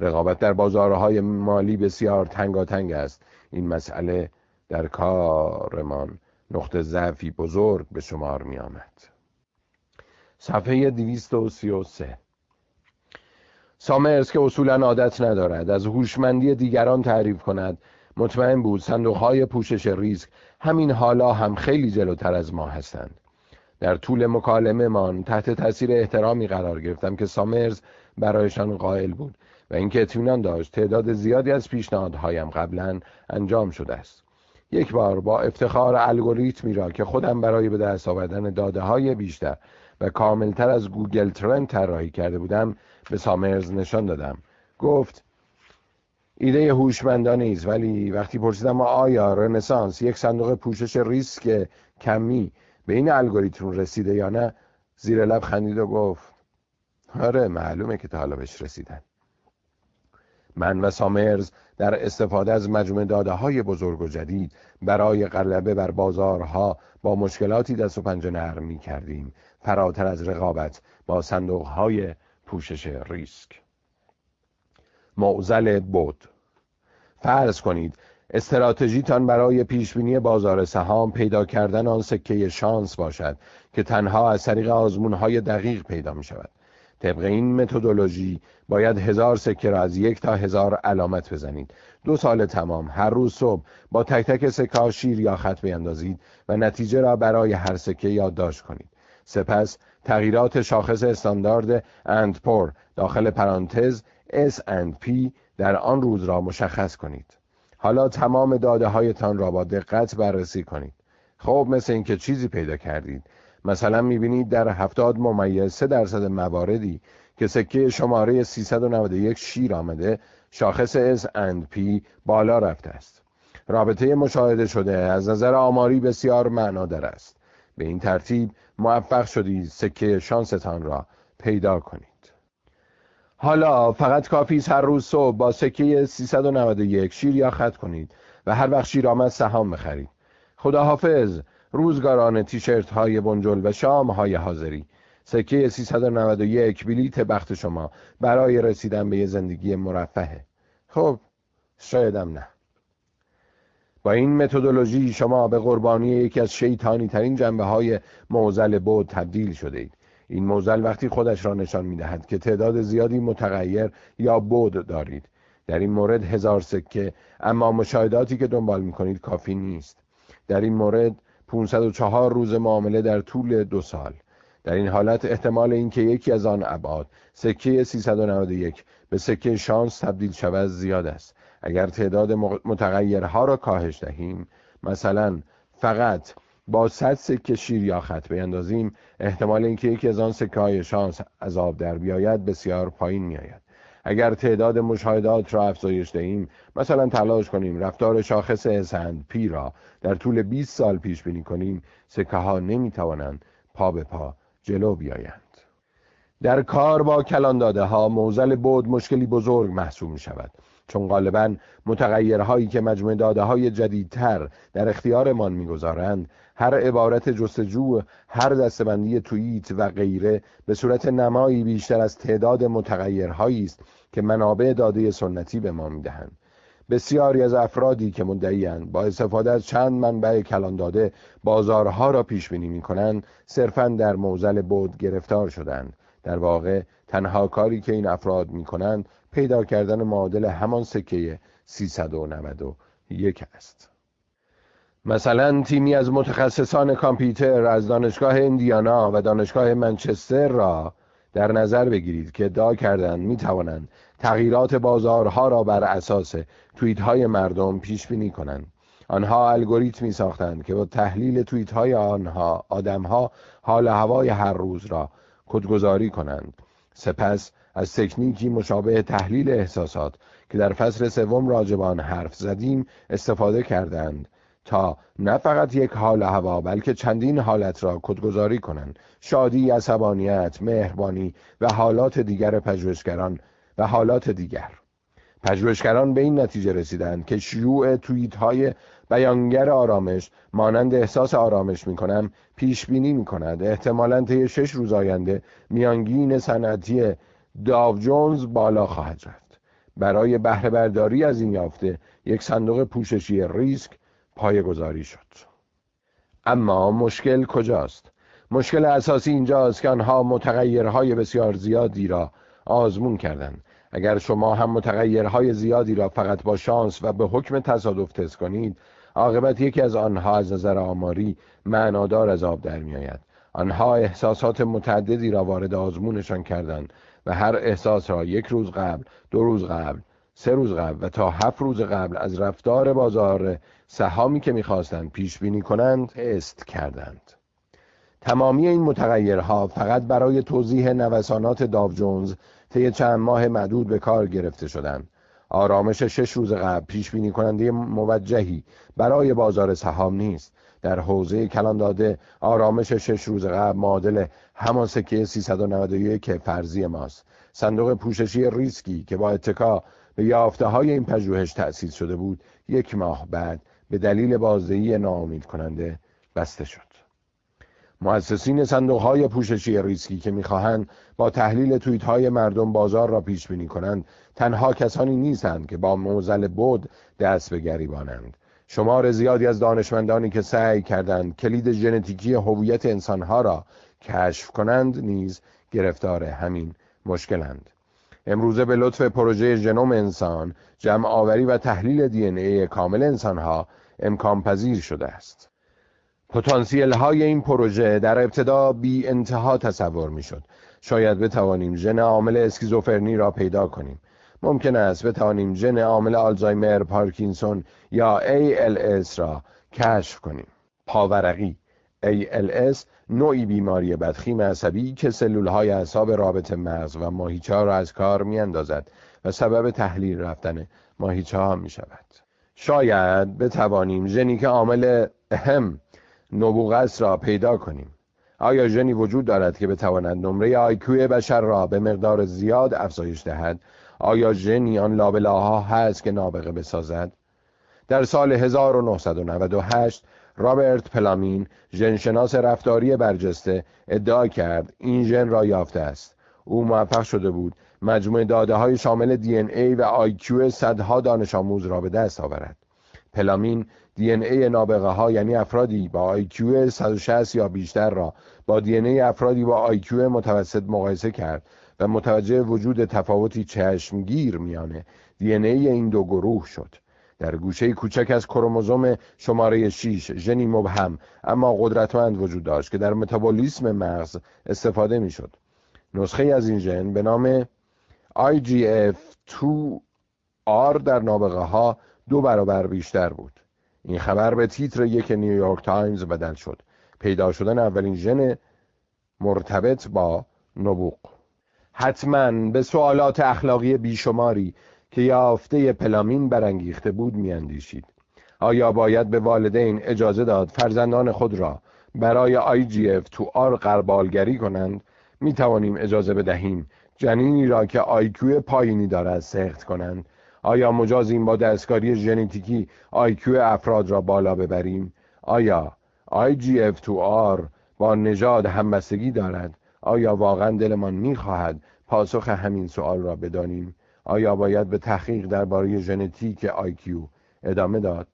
رقابت در بازارهای مالی بسیار تنگاتنگ است. این مسئله در کارمان نقطه ضعفی بزرگ به شمار می آمد. صفحه دویست و سی و سه. سامرز که اصولاً عادت ندارد از هوشمندی دیگران تعریف کند، مطمئن بود صندوق‌های پوشش ریسک همین حالا هم خیلی جلوتر از ما هستند. در طول مکالمه من تحت تاثیر احترامی قرار گرفتم که سامرز برایشان قائل بود و اینکه اطمینان داشت تعداد زیادی از پیشنهادهایم قبلاً انجام شده است. یک بار با افتخار الگوریتمی را که خودم برای به دست آوردن داده‌های بیشتر و کاملتر از گوگل ترند طراحی کرده بودم به سامرز نشان دادم. گفت ایده هوشمندانه است، ولی وقتی پرسیدم آیا رنسانس یک صندوق پوشش ریسک کمی به این الگوریتم رسیده یا نه، زیر لب خندید و گفت آره معلومه که تا حالا بهش رسیدن. من و سامرز در استفاده از مجموعه داده‌های بزرگ و جدید برای غلبه بر بازارها با مشکلاتی دست و پنجه نرم می‌کردیم، فراتر از رقابت با صندوق‌های پوشش ریسک. معضل بود. فرض کنید استراتژیتان برای پیشبینی بازار سهام پیدا کردن آن سکه شانس باشد که تنها از طریق آزمون‌های دقیق پیدا می‌شود. طبق این متدولوژی باید هزار سکه را از یک تا هزار علامت بزنید. دو سال تمام هر روز صبح با تک تک سکه شیر یا خط بیندازید و نتیجه را برای هر سکه یادداشت کنید. سپس تغییرات شاخص استاندارد اندپور داخل پرانتز اس اند پی در آن روز را مشخص کنید. حالا تمام داده هایتان را با دقت بررسی کنید. خب مثل اینکه چیزی پیدا کردید. مثلا میبینید در هفتاد ممیز سه درصد مواردی که سکه شماره سیصد و نود و یک شیر آمده، شاخص اس اند پی بالا رفته است. رابطه مشاهده شده از نظر آماری بسیار معنادار است. به این ترتیب موفق شدید سکه شانستان را پیدا کنید. حالا فقط کافی است هر روز صبح با سکه سیصد و نود و یک شیر یا خط کنید و هر وقت شیر آمد سهام بخرید. خداحافظ روزگاران تیشرت های بنجل و شام های حاضری. سکه سیصد و نود و یک بلیت بخت شما برای رسیدن به یه زندگی مرفهه. خب شایدم نه. با این متدولوژی شما به قربانی یکی از شیطانی ترین جنبه های معضل بود تبدیل شده اید. این معضل وقتی خودش را نشان می‌دهد که تعداد زیادی متغیر یا بود دارید. در این مورد هزار سکه، اما مشاهداتی که دنبال می‌کنید کافی نیست. در این مورد پانصد و چهار روز معامله در طول دو سال. در این حالت احتمال اینکه یکی از آن ابعاد سکه سیصد و نود و یک به سکه شانس تبدیل شود زیاد است. اگر تعداد متغیرها را کاهش دهیم، مثلا فقط با صد سکه شیر یا خط بیندازیم، احتمال اینکه یکی از آن سکه‌های شانس از آب در بیاید بسیار پایین میآید. اگر تعداد مشاهدات را افزایش دهیم، مثلا تلاش کنیم رفتار شاخص اس اند پی را در طول بیست سال پیش بینی کنیم، سکه‌ها نمی‌توانند پا به پا جلو بیایند. در کار با کلان داده‌ها معضل بود مشکلی بزرگ محسوب می‌شود، چون غالباً متغیرهایی که مجموع داده‌های جدیدتر در اختیارمان می‌گذارند، هر عبارت جستجو، هر دستبندی توییت و غیره به صورت نمایی بیشتر از تعداد متغیرهایی است که منابع داده سنتی به ما می‌دهند. بسیاری از افرادی که مدعی‌اند با استفاده از چند منبع کلان داده بازارها را پیش‌بینی می‌کنند، صرفاً در معضل بود گرفتار شدند. در واقع تنها کاری که این افراد می‌کنند پیدا کردن معادل همان سکه سیصد و نود و یک است. مثلا تیمی از متخصصان کامپیوتر از دانشگاه اندیانا و دانشگاه منچستر را در نظر بگیرید که ادعا کردند می‌توانند تغییرات بازارها را بر اساس توییت‌های مردم پیش بینی کنند. آنها الگوریتمی ساختند که با تحلیل توییت‌های آنها آدم‌ها حال هوای هر روز را کدگذاری کنند. سپس از تکنیکی مشابه تحلیل احساسات که در فصل سوم راجع به آن حرف زدیم استفاده کردند تا نه فقط یک حال هوا بلکه چندین حالت را کدگذاری کنند: شادی، عصبانیت، مهربانی و حالات دیگر پژوهشگران و حالات دیگر. پژوهشگران به این نتیجه رسیدند که شیوع توییت‌های بیانگر آرامش مانند احساس آرامش می‌کنم پیش بینی می‌کند احتمالاً طی شش روز آینده میانگین صنعتی داو جونز بالا خواهد رفت. برای بهره برداری از این یافته یک صندوق پوششی ریسک پایه‌گذاری شد. اما مشکل کجاست؟ مشکل اساسی اینجاست که آنها متغیرهای بسیار زیادی را آزمون کردند. اگر شما هم متغیرهای زیادی را فقط با شانس و به حکم تصادف تست کنید، عاقبت یکی از آنها از نظر آماری معنادار از آب در می آید. آنها احساسات متعددی را وارد آزمونشان کردند و هر احساس را یک روز قبل، دو روز قبل، سه روز قبل و تا هفت روز قبل از رفتار بازار سهامی که می خواستند پیش بینی کنند تست کردند. تمامی این متغیرها فقط برای توضیح نوسانات داو جونز طی چند ماه معدود به کار گرفته شدند. آرامش شش روز قبل پیش بینی کننده موجهی برای بازار سهام نیست. در حوزه کلان داده آرامش شش روز قبل معادل همان سکه سیصد و نود و یک فرضی ماست. صندوق پوششی ریسکی که با اتکا به یافته‌های این پژوهش تأسیس شده بود، یک ماه بعد به دلیل بازدهی ناامید کننده بسته شد. مؤسسین صندوق‌های پوششی ریسکی که می‌خواهند با تحلیل توییت‌های مردم بازار را پیش‌بینی کنند، تنها کسانی نیستند که با معضل بود دست به گریبانند. شمار زیادی از دانشمندانی که سعی کردند کلید ژنتیکی هویت انسان‌ها را کشف کنند نیز گرفتار همین مشکلند. امروزه به لطف پروژه ژنوم انسان، جمع‌آوری و تحلیل دی ان ای کامل انسان‌ها امکان پذیر شده است. پتانسیل های این پروژه در ابتدا بی انتها تصور می شد. شاید بتوانیم ژن عامل اسکیزوفرنی را پیدا کنیم. ممکن است بتوانیم ژن عامل آلزایمر، پارکینسون یا ای ال اس را کشف کنیم. پاورقی ای ال اس نوعی بیماری بدخیم عصبی که سلولهای اعصاب رابط مغز و ماهیچه‌ها را از کار می اندازد و سبب تحلیل رفتن ماهیچه‌ها می شود. شاید بتوانیم ژنی که عامل اهم نبوغس را پیدا کنیم. آیا ژنی وجود دارد که بتواند نمره آی کیو بشر را به مقدار زیاد افزایش دهد؟ آیا ژنی آن لابلاها هست که نابغه بسازد؟ در سال هزار و نهصد و نود و هشت رابرت پلامین، ژنشناس رفتاری برجسته، ادعا کرد این ژن را یافته است. او موفق شده بود مجموع داده‌های شامل دی ان ای و آی کیو صدها دانش آموز را به دست آورد. پلامین دی ان ای نابغه ها، یعنی افرادی با آی کیو صد و شصت یا بیشتر، را با دی ان ای افرادی با آی کیو متوسط مقایسه کرد و متوجه وجود تفاوتی چشمگیر میان دی ان ای این دو گروه شد. در گوشه کوچک از کروموزوم شماره شش ژنی مبهم اما قدرتمند وجود داشت که در متابولیسم مغز استفاده میشد. نسخه از این ژن به نام آی جی اف دو آر در نابغه ها دو برابر بیشتر بود. این خبر به تیتر یک نیویورک تایمز بدل شد. پیدا شدن اولین ژن مرتبط با نبوغ. حتماً به سوالات اخلاقی بیشماری که یافته پلامین برانگیخته بود میاندیشید. آیا باید به والدین اجازه داد فرزندان خود را برای آی جی اف دو آر غربالگری کنند؟ می توانیم اجازه بدهیم جنینی را که آی کیو پایینی دارد سخت کنند؟ آیا مجاز این با دستکاری ژنتیکی آی کیو افراد را بالا ببریم؟ آیا آی جی اف دو آر با نژاد همبستگی دارد؟ آیا واقعا دلمان می‌خواهد پاسخ همین سوال را بدانیم؟ آیا باید به تحقیق درباره ژنتیک آی کیو ادامه داد؟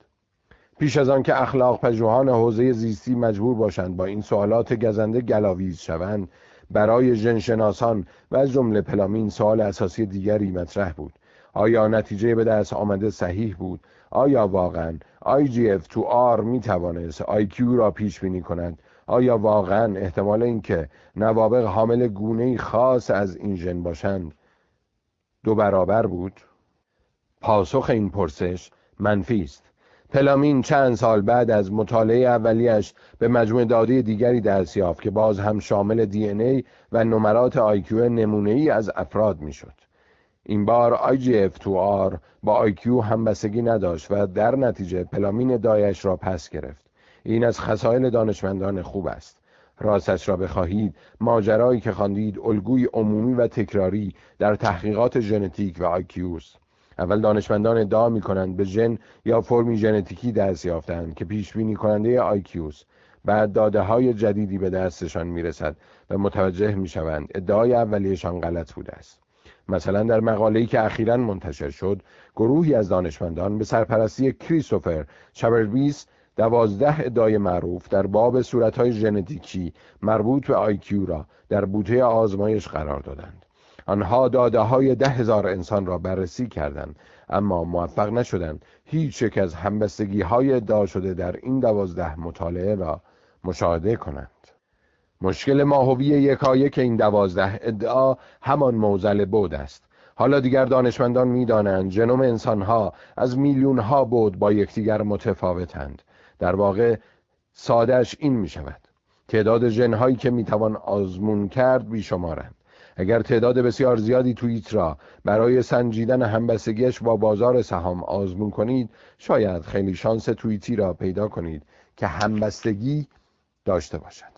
پیش از آن که اخلاق پژوهان حوزه زیستی مجبور باشند با این سوالات گزنده گلاویز شوند، برای ژنشناسان و از جمله پلامین سوال اساسی دیگری مطرح بود. آیا نتیجه به دست آمده صحیح بود؟ آیا واقعاً آی جی اف دو آر می توانست آی کیو را پیش بینی کند؟ آیا واقعاً احتمال اینکه نوابغ حامل گونه‌ای خاص از این ژن باشند دو برابر بود؟ پاسخ این پرسش منفی است. پلامین چند سال بعد از مطالعه اولیش به مجموع داده دیگری دست یافت که باز هم شامل دی ان ای و نمرات آی کیو نمونه‌ای از افراد می‌شد. این بار آی جی اف دو آر با آی کیو همبستگی نداشت و در نتیجه پلامین دایش را پس گرفت. این از خصایل دانشمندان خوب است. راستش را بخواهید، ماجرایی که خواندید الگوی عمومی و تکراری در تحقیقات ژنتیک و آی کیو است. اول دانشمندان ادعا می‌کنند به ژن یا فرمی ژنتیکی دست یافتند که پیش‌بینی کننده آی کیو است. بعد داده‌های جدیدی به دستشان می‌رسد و متوجه می‌شوند ادعای اولیشان غلط بوده است. مثلا در مقاله‌ای که اخیراً منتشر شد، گروهی از دانشمندان به سرپرستی کریستوفر چابربیس دوازده ادعای معروف در باب صورت‌های ژنتیکی مربوط به آی کیو را در بوته آزمایش قرار دادند. آنها داده‌های ده هزار انسان را بررسی کردند، اما موفق نشدند هیچ یک از همبستگی‌های ادعا شده در این دوازده مطالعه را مشاهده کنند. مشکل ماهوی یکایک این دوازده ادعا همان معضل بود است. حالا دیگر دانشمندان می‌دانند ژنوم انسان‌ها از میلیون‌ها بود با یکدیگر متفاوتند. در واقع ساده‌اش این می‌شود: تعداد ژن‌هایی که می‌توان آزمون کرد بیشمارند. اگر تعداد بسیار زیادی توییت را برای سنجیدن همبستگیش با بازار سهام آزمون کنید، شاید خیلی شانس توییتی را پیدا کنید که همبستگی داشته باشد.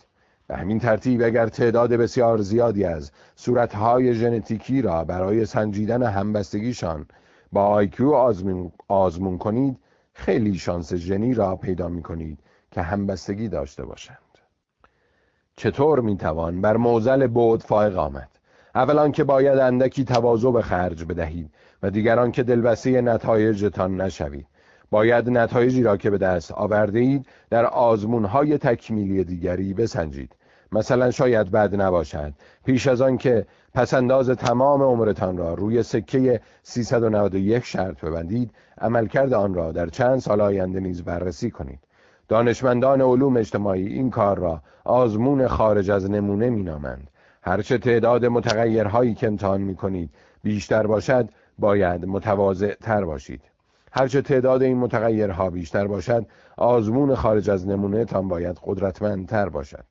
به همین ترتیب اگر تعداد بسیار زیادی از صورت‌های ژنتیکی را برای سنجیدن همبستگیشان با آی کیو آزمون, آزمون کنید، خیلی شانس ژنی را پیدا می‌کنید که همبستگی داشته باشند. چطور میتوان بر معضل بعد فائق آمد؟ اولا که باید اندکی تواضع به خرج بدهید و دیگران که دلبسته نتایجتان نشوید. باید نتایجی را که به دست آورده اید در آزمون‌های تکمیلی دیگری بسنجید. مثلا شاید بد نباشد پیش از آن که پسنداز تمام عمرتان را روی سکه سیصد و نود و یک شرط ببندید، عملکرد آن را در چند سال آینده نیز بررسی کنید. دانشمندان علوم اجتماعی این کار را آزمون خارج از نمونه مینامند. هرچه تعداد متغیرهایی که امتحان می‌کنید بیشتر باشد، باید متواضع‌تر باشید. هرچه تعداد این متغیرها بیشتر باشد، آزمون خارج از نمونه تان باید قدرتمندتر باشد.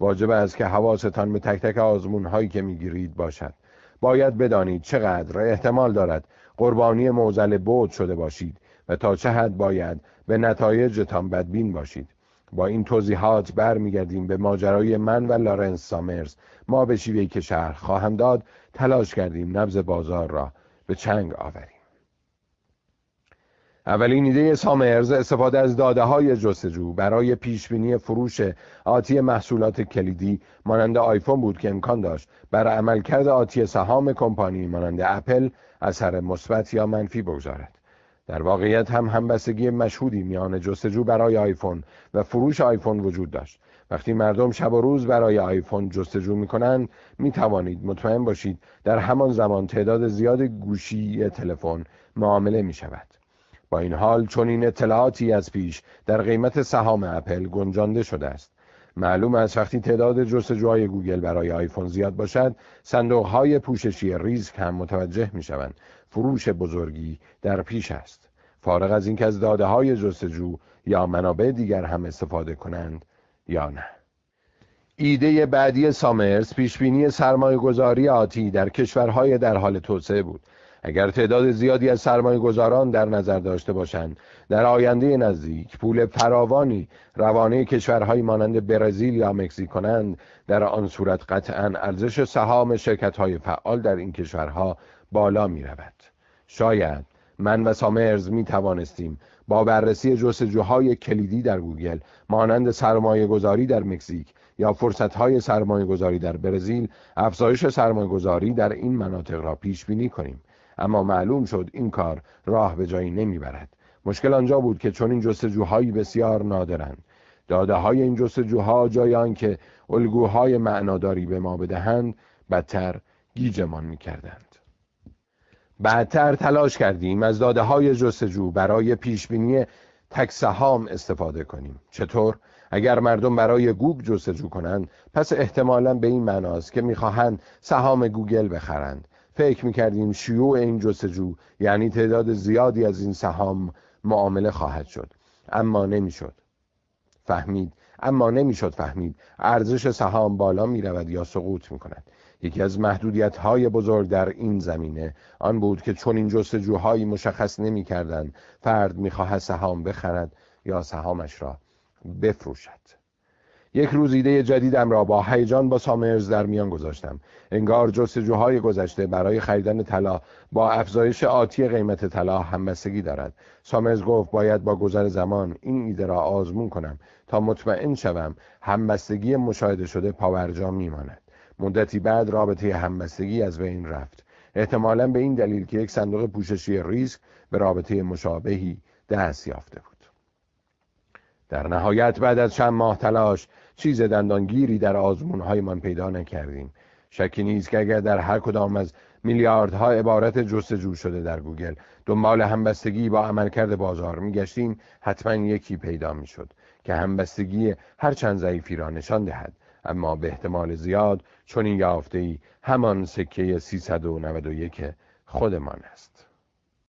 واجب است که حواستان به تک تک آزمون هایی که میگیرید باشد. باید بدانید چقدر احتمال دارد قربانی معضل بعد شده باشید و تا چه حد باید به نتایجتان بدبین باشید. با این توضیحات برمیگردیم به ماجرای من و لارنس سامرز. ما به شیوهی که شرح خواهم داد تلاش کردیم نبض بازار را به چنگ آوریم. اولین ایده سامرز استفاده از داده‌های جستجو برای پیشبینی فروش آتی محصولات کلیدی مانند آیفون بود که امکان داشت بر عملکرد آتی سهام کمپانی مانند اپل اثر مثبت یا منفی بگذارد. در واقعیت هم همبستگی مشهودی میان جستجو برای آیفون و فروش آیفون وجود داشت. وقتی مردم شب و روز برای آیفون جستجو می‌کنند، می‌توانید مطمئن باشید در همان زمان تعداد زیاد گوشی تلفن معامله می‌شود. با این حال چون این اطلاعاتی از پیش در قیمت سهام اپل گنجانده شده است. معلوم است وقتی تعداد جستجوهای گوگل برای آیفون زیاد باشد، صندوق‌های پوششی ریسک هم متوجه می‌شوند فروش بزرگی در پیش است. فارغ از اینکه از داده‌های جستجو یا منابع دیگر هم استفاده کنند یا نه. ایده بعدی سامرز پیشبینی سرمایه‌گذاری آتی در کشورهای در حال توسعه بود. اگر تعداد زیادی از سرمایه‌گذاران در نظر داشته باشند، در آینده نزدیک پول فراوانی روانه کشورهای مانند برزیل یا مکزیک کنند، در آن صورت قطعاً ارزش سهام شرکت‌های فعال در این کشورها بالا می‌رود. شاید من و سامرز می‌توانستیم با بررسی جستجوهای کلیدی در گوگل مانند سرمایه‌گذاری در مکزیک یا فرصت‌های سرمایه‌گذاری در برزیل، افزایش سرمایه‌گذاری در این مناطق را پیش‌بینی کنیم. اما معلوم شد این کار راه به جایی نمیبرد. مشکل آنجا بود که چون این جستجوهایی بسیار نادرند. داده های این جستجوها جای آن که الگوهای معناداری به ما بدهند، بدتر گیجمان میکردند. بعدتر تلاش کردیم از داده های جستجو برای پیشبینی تک سهام استفاده کنیم. چطور؟ اگر مردم برای گوگل جستجو کنند، پس احتمالاً به این معناست که میخواهند سهام گوگل بخرند. فکر میکردیم شیوع این جستجو یعنی تعداد زیادی از این سهام معامله خواهد شد. اما نمیشد فهمید اما نمیشد فهمید ارزش سهام بالا میرود یا سقوط میکند. یکی از محدودیت های بزرگ در این زمینه آن بود که چون این جستجوهایی مشخص نمیکردند فرد میخواهد سهام بخرد یا سهامش را بفروشد. یک روز ایده جدیدم را با هیجان با سامرز در میان گذاشتم. انگار جستجوهای گذشته برای خریدن طلا با افزایش آتی قیمت طلا همبستگی دارد. سامرز گفت باید با گذر زمان این ایده را آزمون کنم تا مطمئن شوم همبستگی مشاهده شده پابرجا میماند. مدتی بعد رابطه همبستگی از بین رفت، احتمالاً به این دلیل که یک صندوق پوششی ریسک به رابطه مشابهی دست یافته بود. در نهایت بعد از چند ماه تلاش چیز دندانگیری در آزمون‌هایمان پیدا نکردیم. شکی نیست که اگر در هر کدام از میلیاردها عبارت جستجو شده در گوگل دنبال همبستگی با عملکرد بازار می‌گشتیم، حتما یکی پیدا می‌شد که همبستگی هر چند ضعیفی را نشان دهد. اما به احتمال زیاد چنین یافته‌ای همان سکه سیصد و نود و یک خودمان است.